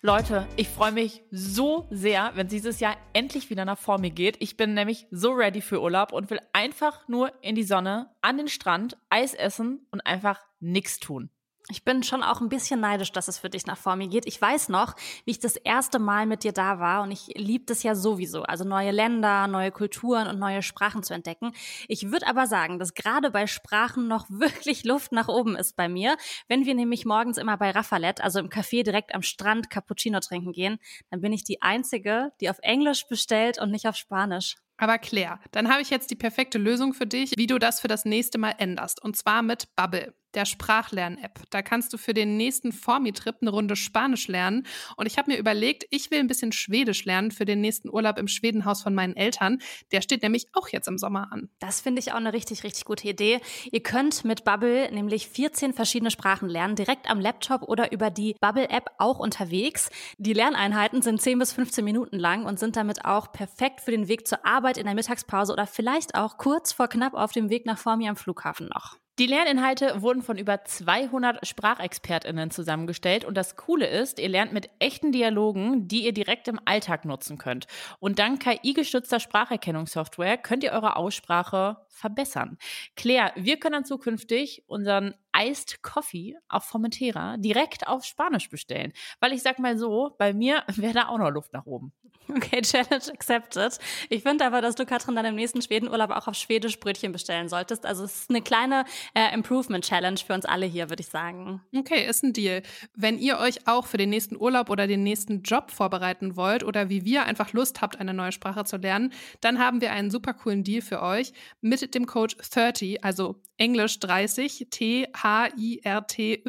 Leute, ich freue mich so sehr, wenn es dieses Jahr endlich wieder nach vor mir geht. Ich bin nämlich so ready für Urlaub und will einfach nur in die Sonne, an den Strand, Eis essen und einfach nichts tun. Ich bin schon auch ein bisschen neidisch, dass es für dich nach vor mir geht. Ich weiß noch, wie ich das erste Mal mit dir da war und ich liebe das ja sowieso, also neue Länder, neue Kulturen und neue Sprachen zu entdecken. Ich würde aber sagen, dass gerade bei Sprachen noch wirklich Luft nach oben ist bei mir. Wenn wir nämlich morgens immer bei Raffalet, also im Café direkt am Strand, Cappuccino trinken gehen, dann bin ich die Einzige, die auf Englisch bestellt und nicht auf Spanisch. Aber Claire, dann habe ich jetzt die perfekte Lösung für dich, wie du das für das nächste Mal änderst. Und zwar mit Babbel, der Sprachlern-App. Da kannst du für den nächsten Formi-Trip eine Runde Spanisch lernen. Und ich habe mir überlegt, ich will ein bisschen Schwedisch lernen für den nächsten Urlaub im Schwedenhaus von meinen Eltern. Der steht nämlich auch jetzt im Sommer an. Das finde ich auch eine richtig, richtig gute Idee. Ihr könnt mit Babbel nämlich 14 verschiedene Sprachen lernen, direkt am Laptop oder über die Babbel-App auch unterwegs. Die Lerneinheiten sind 10 bis 15 Minuten lang und sind damit auch perfekt für den Weg zur Arbeit, in der Mittagspause oder vielleicht auch kurz vor knapp auf dem Weg nach Formi am Flughafen noch. Die Lerninhalte wurden von über 200 SprachexpertInnen zusammengestellt und das Coole ist, ihr lernt mit echten Dialogen, die ihr direkt im Alltag nutzen könnt. Und dank KI-gestützter Spracherkennungssoftware könnt ihr eure Aussprache verbessern. Claire, wir können dann zukünftig unseren Iced Coffee auf Formentera direkt auf Spanisch bestellen. Weil ich sag mal so, bei mir wäre da auch noch Luft nach oben. Okay, Challenge accepted. Ich finde aber, dass du, Kathrin, dann im nächsten Schwedenurlaub auch auf Schwedisch Brötchen bestellen solltest. Also es ist eine kleine Improvement-Challenge für uns alle hier, würde ich sagen. Okay, ist ein Deal. Wenn ihr euch auch für den nächsten Urlaub oder den nächsten Job vorbereiten wollt oder wie wir einfach Lust habt, eine neue Sprache zu lernen, dann haben wir einen super coolen Deal für euch mit dem Code 30, also Englisch 30, THIRTY,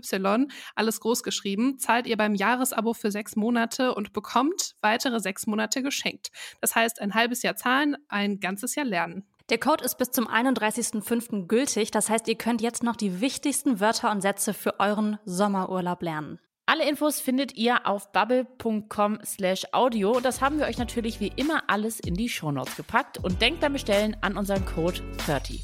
alles groß geschrieben, zahlt ihr beim Jahresabo für 6 Monate und bekommt weitere 6 Monate geschenkt. Das heißt, ein halbes Jahr zahlen, ein ganzes Jahr lernen. Der Code ist bis zum 31.05. gültig. Das heißt, ihr könnt jetzt noch die wichtigsten Wörter und Sätze für euren Sommerurlaub lernen. Alle Infos findet ihr auf babbel.com/audio. Und das haben wir euch natürlich wie immer alles in die Shownotes gepackt. Und denkt beim Bestellen an unseren Code 30.